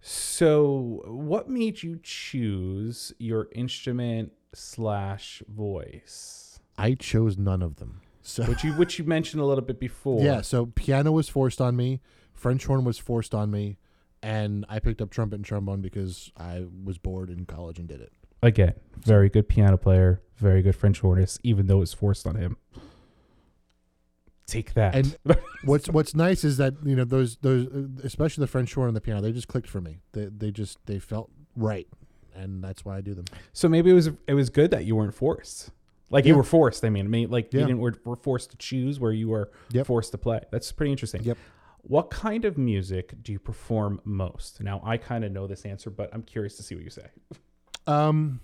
So what made you choose your instrument / voice? I chose none of them. So which you mentioned a little bit before. Yeah. So piano was forced on me. French horn was forced on me. And I picked up trumpet and trombone because I was bored in college and did it. Again, very good piano player, very good French hornist, even though it's forced on him. Take that. And what's nice is that, you know, those especially the French horn and the piano, they just clicked for me. They felt right, and that's why I do them. So maybe it was good that you weren't forced. Like you were forced. I mean like you were forced to choose where you were forced to play. That's pretty interesting. Yep. What kind of music do you perform most? Now, I kind of know this answer, but I'm curious to see what you say. I'm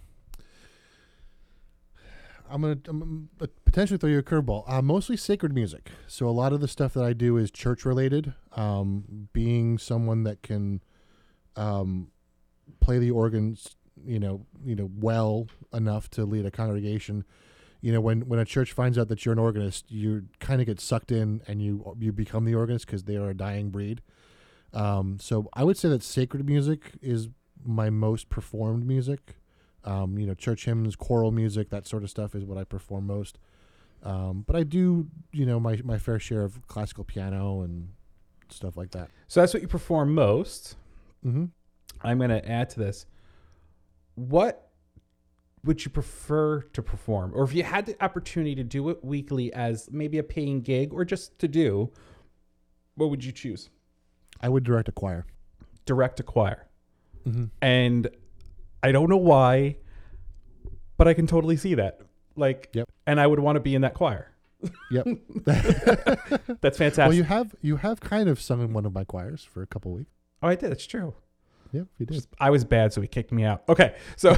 gonna potentially throw you a curveball. Mostly sacred music. So a lot of the stuff that I do is church-related. Being someone that can play the organs, you know, well enough to lead a congregation. You know, when a church finds out that you're an organist, you kind of get sucked in and you become the organist because they are a dying breed. So I would say that sacred music is my most performed music. You know, church hymns, choral music, that sort of stuff is what I perform most. But I do, you know, my fair share of classical piano and stuff like that. So that's what you perform most. Mm-hmm. I'm going to add to this. What would you prefer to perform? Or if you had the opportunity to do it weekly as maybe a paying gig or just to do, what would you choose? I would direct a choir. Direct a choir. Mm-hmm. And I don't know why, but I can totally see that. Like, yep. And I would want to be in that choir. Yep. That's fantastic. Well, you have kind of sung in one of my choirs for a couple of weeks. Oh, I did. It's true. Yep, you did. I was bad, so he kicked me out. Okay. So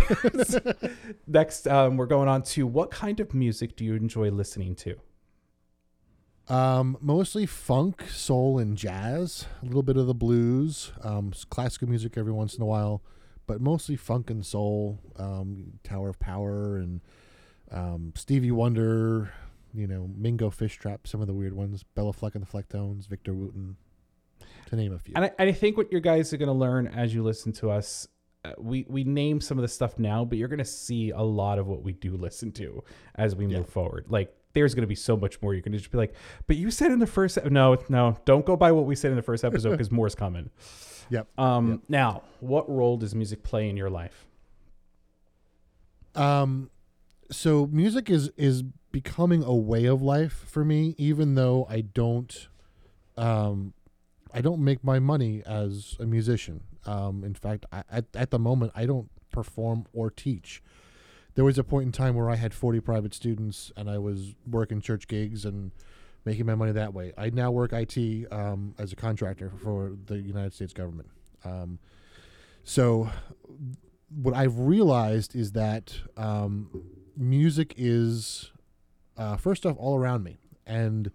next, we're going on to what kind of music do you enjoy listening to? Mostly funk, soul, and jazz. A little bit of the blues, classical music every once in a while, but mostly funk and soul. Tower of Power and Stevie Wonder, you know, Mingo Fish Trap, some of the weird ones, Bella Fleck and the Flecktones, Victor Wooten, to name a few. And I think what your guys are going to learn as you listen to us, we name some of the stuff now, but you're going to see a lot of what we do listen to as we move forward. Like, there's going to be so much more. You're going to just be like, but you said in the first... No, don't go by what we said in the first episode because more's coming. Yep. Yep. Now, what role does music play in your life? So music is becoming a way of life for me, even though I don't make my money as a musician. In fact, at the moment, I don't perform or teach. There was a point in time where I had 40 private students and I was working church gigs and making my money that way. I now work IT as a contractor for the United States government. So what I've realized is that music is, first off, all around me. And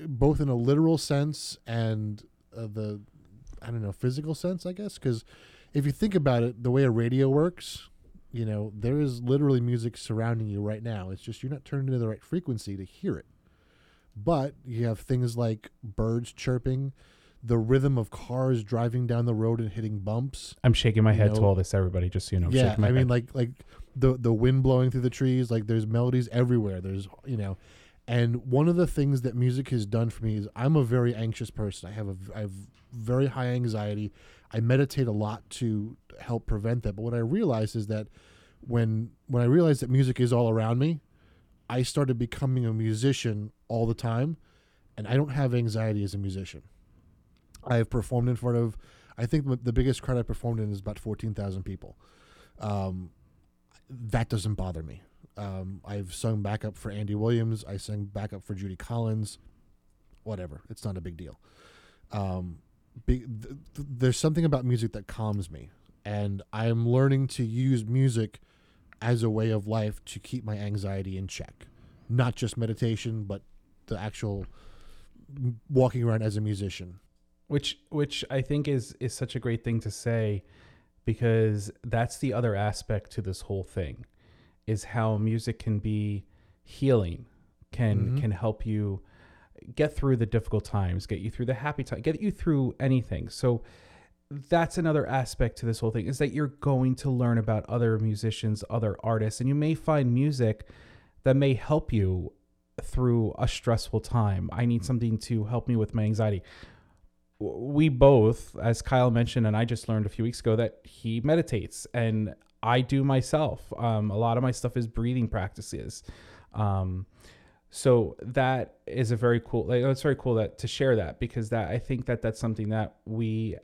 both in a literal sense and physical sense, I guess. Because if you think about it, the way a radio works... You know, there is literally music surrounding you right now. It's just you're not turned into the right frequency to hear it. But you have things like birds chirping, the rhythm of cars driving down the road and hitting bumps. I'm shaking my head to all this, everybody, just so you know. Yeah, I mean, like the wind blowing through the trees. Like, there's melodies everywhere. There's, you know. And one of the things that music has done for me is I'm a very anxious person. I have very high anxiety. I meditate a lot to help prevent that. But what I realized is that when I realized that music is all around me, I started becoming a musician all the time, and I don't have anxiety as a musician. I have performed in front of, I think the biggest crowd I performed in is about 14,000 people. That doesn't bother me. I've sung backup for Andy Williams. I sang backup for Judy Collins. Whatever. It's not a big deal. There's something about music that calms me, and I'm learning to use music as a way of life to keep my anxiety in check. Not just meditation, but the actual walking around as a musician. Which I think is such a great thing to say, because that's the other aspect to this whole thing, is how music can be healing, can help you get through the difficult times, get you through the happy time, get you through anything. So that's another aspect to this whole thing, is that you're going to learn about other musicians, other artists, and you may find music that may help you through a stressful time. I need something to help me with my anxiety. We both, as Kyle mentioned, and I just learned a few weeks ago that he meditates, and I do myself. A lot of my stuff is breathing practices. So that is a very cool, like, it's very cool that to share that, because that, I think that that's something that we,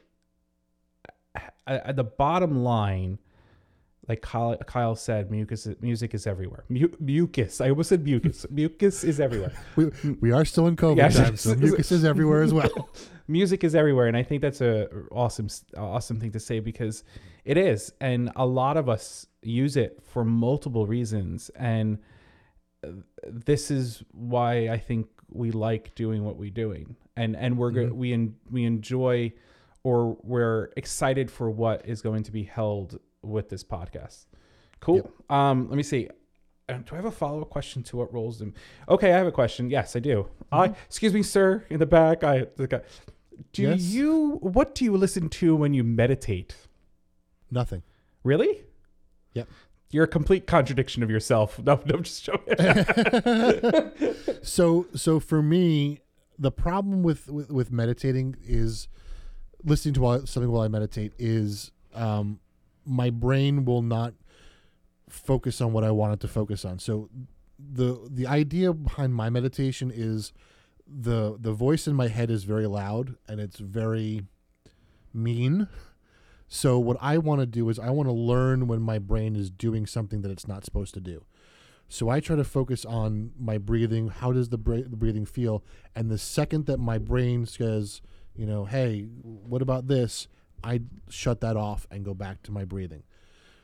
at the bottom line, like Kyle said, music is everywhere. Mucus. I almost said mucus. Mucus is everywhere. We are still in COVID time, so mucus is everywhere as well. Music is everywhere, and I think that's a awesome thing to say, because it is, and a lot of us use it for multiple reasons, and this is why I think we like doing what we're doing, and we enjoy, or we're excited for what is going to be held with this podcast. Cool. Yep. Let me see. Do I have a follow-up question to what roles them? Okay, I have a question. Yes, I do. Mm-hmm. Excuse me, sir, in the back. What do you listen to when you meditate? Nothing. Really? Yep. You're a complete contradiction of yourself. No, I'm just joking. So for me, the problem with meditating is listening to something while I meditate is my brain will not focus on what I want it to focus on. So the idea behind my meditation is the voice in my head is very loud and it's very mean. So what I want to do is I want to learn when my brain is doing something that it's not supposed to do. So I try to focus on my breathing. How does the breathing feel? And the second that my brain says, you know, hey, what about this? I shut that off and go back to my breathing.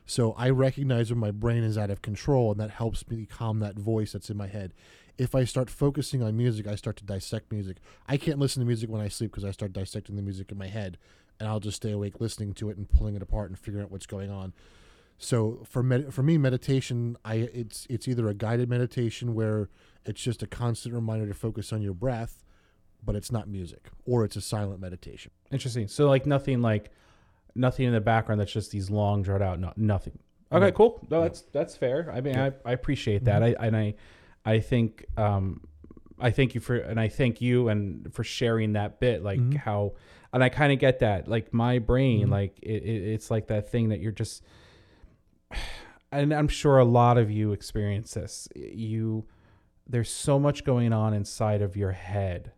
So I recognize when my brain is out of control, and that helps me calm that voice that's in my head. If I start focusing on music, I start to dissect music. I can't listen to music when I sleep because I start dissecting the music in my head, and I'll just stay awake listening to it and pulling it apart and figuring out what's going on. So for me, meditation, it's either a guided meditation where it's just a constant reminder to focus on your breath, but it's not music, or it's a silent meditation. Interesting. So nothing in the background. That's just these long drawn out nothing. Okay, yeah. Cool. No, that's fair. I mean, yeah. I appreciate that. Mm-hmm. I thank you for sharing that bit, like mm-hmm. how, and I kind of get that. Like my brain, mm-hmm. like it's like that thing that you're just, and I'm sure a lot of you experience this. There's so much going on inside of your head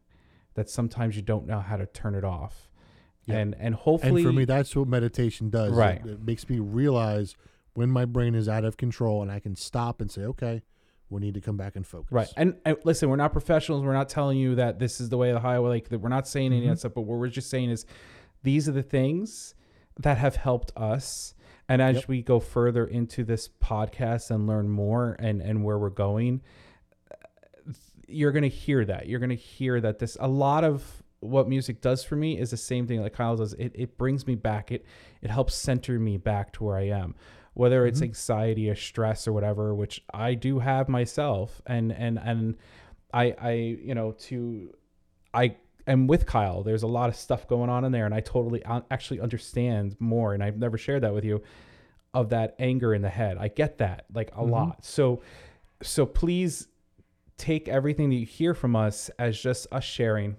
that sometimes you don't know how to turn it off. Yep. And hopefully, and for me, that's what meditation does. Right. It makes me realize when my brain is out of control, and I can stop and say, okay, we need to come back and focus. Right. And listen, we're not professionals. We're not telling you that this is the way of the highway. Like we're not saying mm-hmm. any of that stuff, but what we're just saying is these are the things that have helped us. And as yep. we go further into this podcast and learn more and where we're going, you're going to hear that. You're going to hear that this, a lot of what music does for me is the same thing like Kyle does. It brings me back. It helps center me back to where I am, whether it's mm-hmm. anxiety or stress or whatever, which I do have myself. And I am with Kyle. There's a lot of stuff going on in there, and I totally actually understand more. And I've never shared that with you, of that anger in the head. I get that like a mm-hmm. lot. So please take everything that you hear from us as just us sharing.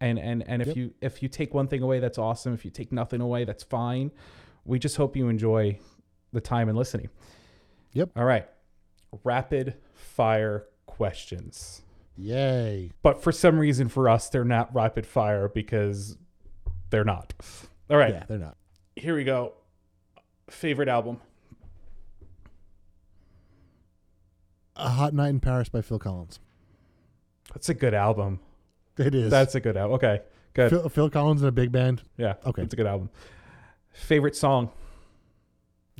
And if yep. you take one thing away, that's awesome. If you take nothing away, that's fine. We just hope you enjoy the time and listening. Yep. All right. Rapid fire questions. Yay. But for some reason for us, they're not rapid fire because they're not. All right. Yeah, they're not. Here we go. Favorite album? A Hot Night in Paris by Phil Collins. That's a good album. It is. That's a good album. Okay, good. Phil Collins and a big band. Yeah. Okay, it's a good album. Favorite song?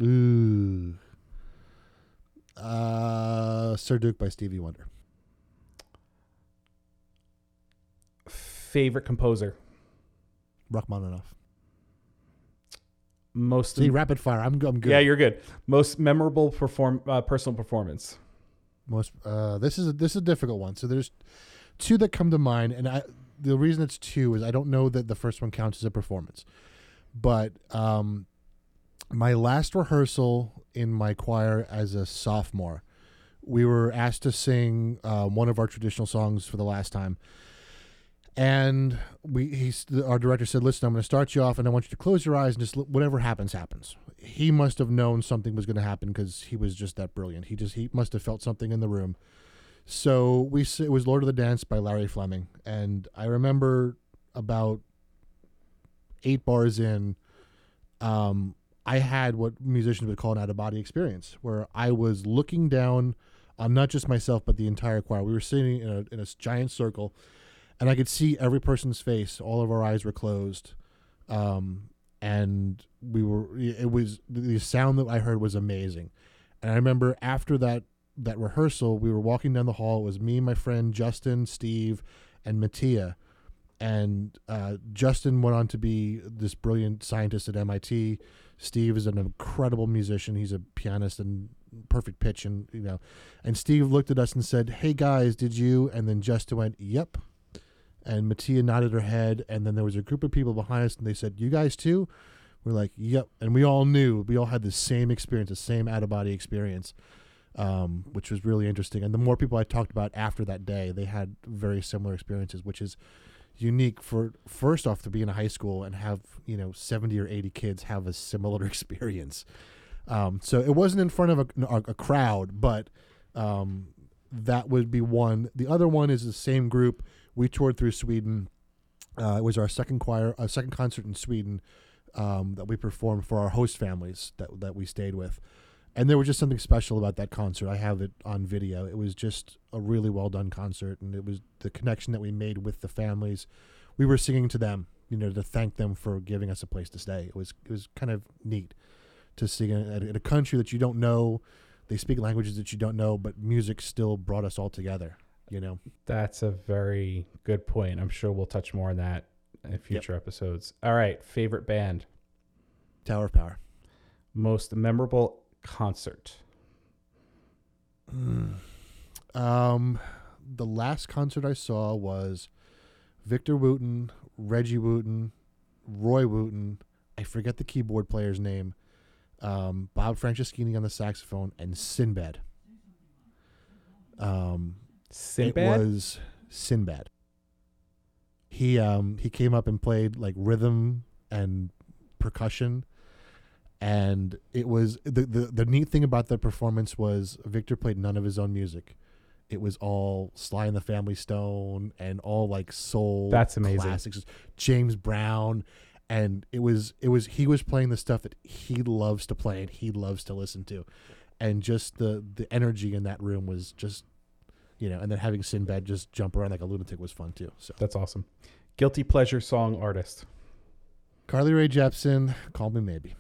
Ooh. Sir Duke by Stevie Wonder. Favorite composer? Rachmaninoff. Rapid fire. I'm good. Yeah, you're good. Most memorable personal performance. Most. This is a difficult one. So there's two that come to mind, and the reason it's two is I don't know that the first one counts as a performance. But my last rehearsal in my choir as a sophomore, we were asked to sing one of our traditional songs for the last time. And our director said, listen, I'm going to start you off, and I want you to close your eyes and just whatever happens, happens. He must have known something was going to happen because he was just that brilliant. He must have felt something in the room. So it was Lord of the Dance by Larry Fleming, and I remember about 8 bars in, I had what musicians would call an out-of-body experience, where I was looking down on not just myself but the entire choir. We were sitting in a giant circle, and I could see every person's face. All of our eyes were closed, and it was the sound that I heard was amazing. And I remember after that rehearsal, we were walking down the hall. It was me, my friend Justin, Steve, and Mattia. And Justin went on to be this brilliant scientist at MIT. Steve is an incredible musician. He's a pianist and perfect pitch, and you know. And Steve looked at us and said, "Hey guys, did you?" And then Justin went, "Yep." And Mattia nodded her head. And then there was a group of people behind us, and they said, "You guys too?" We're like, yep. And we all knew, we all had the same experience, the same out-of-body experience, which was really interesting. And the more people I talked about after that day, they had very similar experiences, which is unique for, first off, to be in a high school and have, 70 or 80 kids have a similar experience. So it wasn't in front of a crowd, but that would be one. The other one is the same group. We toured through Sweden. It was our second concert in Sweden that we performed for our host families that we stayed with. And there was just something special about that concert. I have it on video. It was just a really well-done concert, and it was the connection that we made with the families. We were singing to them, to thank them for giving us a place to stay. It was kind of neat to sing in a country that you don't know. They speak languages that you don't know, but music still brought us all together. That's a very good point. I'm sure we'll touch more on that in future episodes. All right. Favorite band? Tower of Power. Most memorable concert? The last concert I saw was Victor Wooten, Reggie Wooten, Roy Wooten. I forget the keyboard player's name. Bob Franceschini on the saxophone, and Sinbad. Sinbad? It was Sinbad. He came up and played like rhythm and percussion, and it was the neat thing about the performance was Victor played none of his own music. It was all Sly and the Family Stone and all like soul. That's amazing. Classics, James Brown, and it was he was playing the stuff that he loves to play and he loves to listen to, and just the energy in that room was just. And then having Sinbad just jump around like a lunatic was fun too. So that's awesome. Guilty pleasure song artist? Carly Rae Jepsen, Call Me Maybe,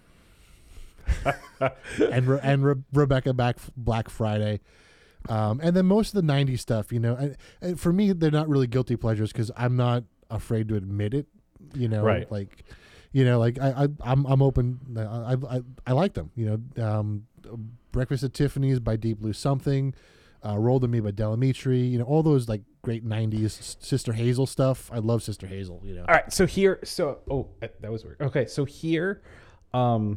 and Rebecca Black Friday, and then most of the '90s stuff. And for me, they're not really guilty pleasures because I'm not afraid to admit it. Right. I'm open. I like them. Breakfast at Tiffany's by Deep Blue Something. Roll to Me by Del Amitri, all those like great 90s Sister Hazel stuff. I love Sister Hazel, All right, that was weird. Okay, so here, follow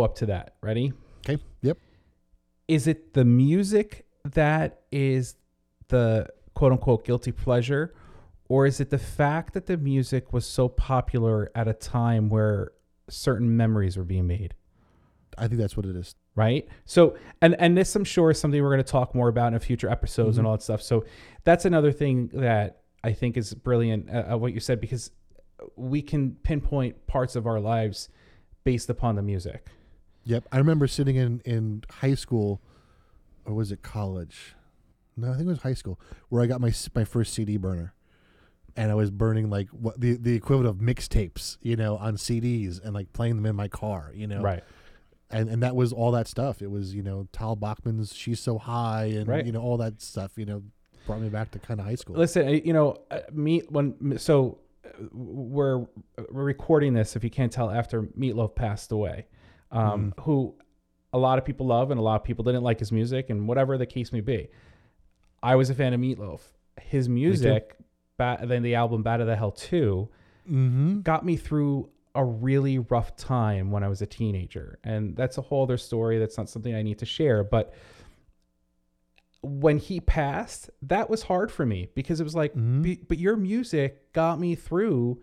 up to that. Ready? Okay, yep. Is it the music that is the quote-unquote guilty pleasure, or is it the fact that the music was so popular at a time where certain memories were being made? I think that's what it is. Right. So, and this I'm sure is something we're going to talk more about in future episodes and all that stuff. So that's another thing that I think is brilliant, what you said, because we can pinpoint parts of our lives based upon the music. Yep. I remember sitting in high school, or was it college? No, I think it was high school, where I got my first CD burner. And I was burning like what the equivalent of mixtapes, on CDs and like playing them in my car, Right. And that was all that stuff. It was, Tal Bachman's She's So High and, right. All that stuff, brought me back to kind of high school. Listen, we're recording this, if you can't tell, after Meat Loaf passed away, who a lot of people love and a lot of people didn't like his music and whatever the case may be. I was a fan of Meat Loaf. His music, then the album Bad of the Hell 2, got me through a really rough time when I was a teenager, and that's a whole other story. That's not something I need to share. But when he passed, that was hard for me because it was like, but your music got me through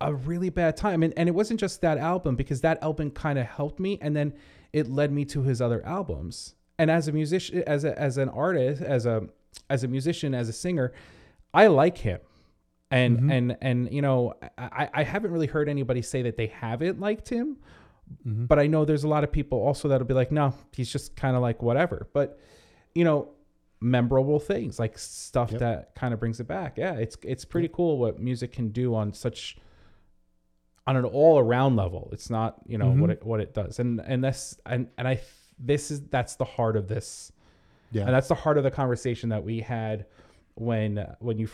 a really bad time. And it wasn't just that album, because that album kind of helped me. And then it led me to his other albums. And as a musician, as an artist, as a musician, as a singer, I like him. And, I haven't really heard anybody say that they haven't liked him, but I know there's a lot of people also that'll be like, no, he's just kind of like whatever, but memorable things like stuff that kind of brings it back. Yeah. It's pretty cool what music can do on an all around level. It's not, what it does. That's the heart of this. Yeah. And that's the heart of the conversation that we had when we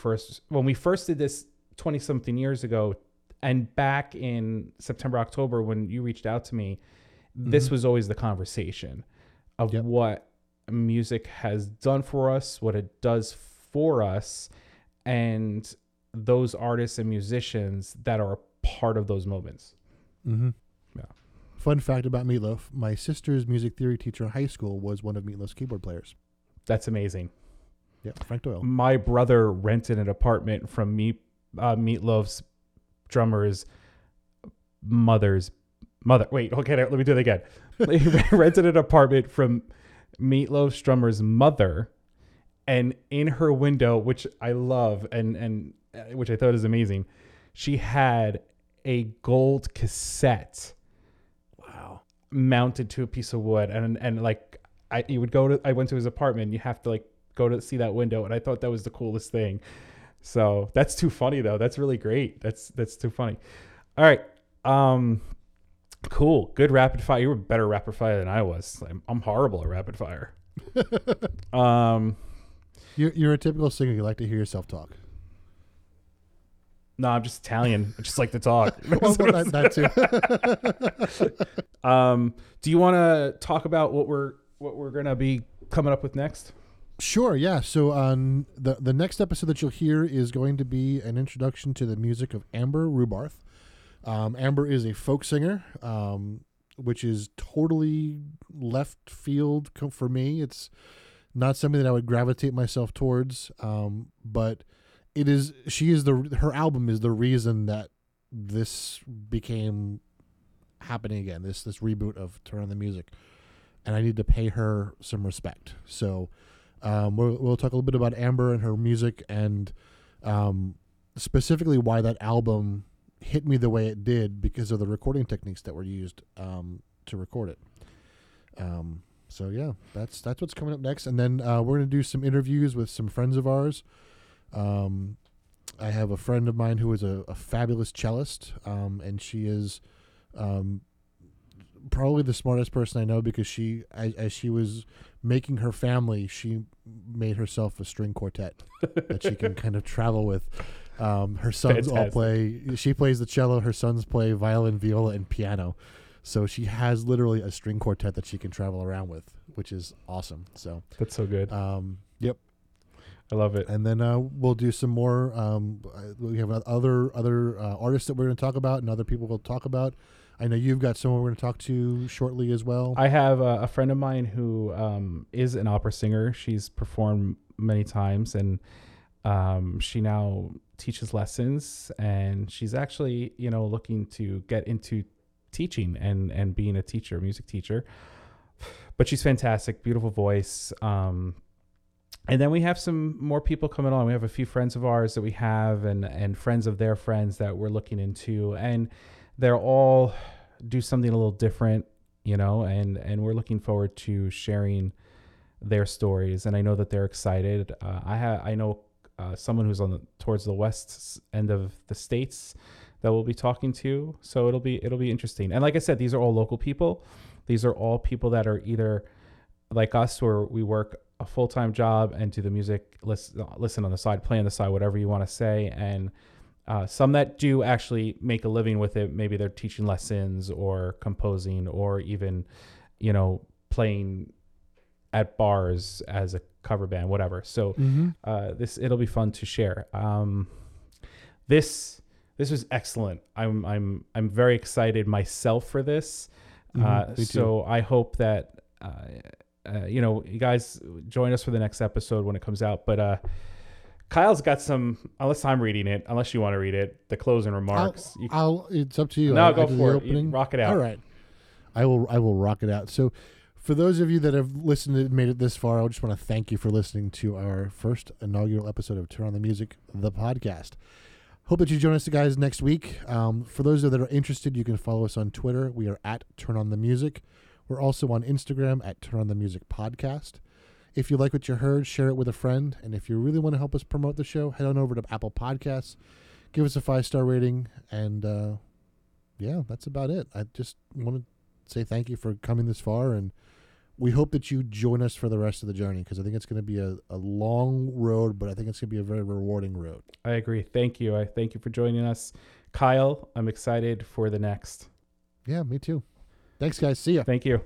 first did this 20 something years ago, and back in September, October, when you reached out to me, this was always the conversation of what music has done for us, what it does for us, and those artists and musicians that are a part of those moments. Mm-hmm. Yeah. Fun fact about Meat Loaf: my sister's music theory teacher in high school was one of Meat Loaf's keyboard players. That's amazing. Yeah, Frank Doyle. My brother rented an apartment from Meat Loaf's drummer's mother's mother. Wait, okay, let me do that again. He rented an apartment from Meat Loaf's drummer's mother, and in her window, which I love and which I thought is amazing, she had a gold cassette. Wow. Mounted to a piece of wood, and like I went to his apartment. You have to like go to see that window, and I thought that was the coolest thing. So that's too funny though. That's really great. That's too funny. All right. Cool. Good rapid fire. You were better rapid fire than I was. I'm horrible at rapid fire. You're a typical singer. You like to hear yourself talk. No, I'm just Italian. I just like to talk. Well, that too. Do you want to talk about what we're gonna be coming up with next? Sure. Yeah. So the next episode that you'll hear is going to be an introduction to the music of Amber Rubarth. Amber is a folk singer, which is totally left field for me. It's not something that I would gravitate myself towards, but. Her album is the reason that this became happening again, this reboot of Turn On The Music, and I need to pay her some respect. So we'll talk a little bit about Amber and her music, and specifically why that album hit me the way it did because of the recording techniques that were used to record it. So yeah, that's what's coming up next. And then we're going to do some interviews with some friends of ours. I have a friend of mine who is a fabulous cellist, and she is probably the smartest person I know, because she, as she was making her family, she made herself a string quartet that she can kind of travel with. Her sons all play. She plays the cello. Her sons play violin, viola, and piano. So she has literally a string quartet that she can travel around with, which is awesome. So that's so good. Yep. I love it. And then we'll do some more. We have other artists that we're going to talk about, and other people we'll talk about. I know you've got someone we're going to talk to shortly as well. I have a friend of mine who is an opera singer. She's performed many times, and she now teaches lessons. And she's actually, looking to get into teaching and being a teacher, a music teacher. But she's fantastic, beautiful voice. And then we have some more people coming on. We have a few friends of ours that we have and friends of their friends that we're looking into. And they're all do something a little different, and we're looking forward to sharing their stories. And I know that they're excited. I know someone who's towards the west end of the States that we'll be talking to. So it'll be interesting. And like I said, these are all local people. These are all people that are either like us, where we work a full-time job and do the music, listen on the side, play on the side, whatever you want to say. And some that do actually make a living with it. Maybe they're teaching lessons or composing, or even, playing at bars as a cover band, whatever. So it'll be fun to share. This was excellent. I'm very excited myself for this. So I hope that, you guys join us for the next episode when it comes out. But Kyle's got some, unless I'm reading it, unless you want to read it, the closing remarks. It's up to you. No, go for it. You rock it out. All right. I will rock it out. So for those of you that have listened and made it this far, I just want to thank you for listening to our first inaugural episode of Turn On The Music, the podcast. Hope that you join us, guys, next week. For those that are interested, you can follow us on Twitter. We are at Turn On The Music. We're also on Instagram at Turn On The Music Podcast. If you like what you heard, share it with a friend. And if you really want to help us promote the show, head on over to Apple Podcasts, give us a 5-star rating. And that's about it. I just want to say thank you for coming this far. And we hope that you join us for the rest of the journey, because I think it's going to be a long road, but I think it's going to be a very rewarding road. I agree. Thank you. I thank you for joining us. Kyle, I'm excited for the next. Yeah, me too. Thanks, guys. See ya. Thank you.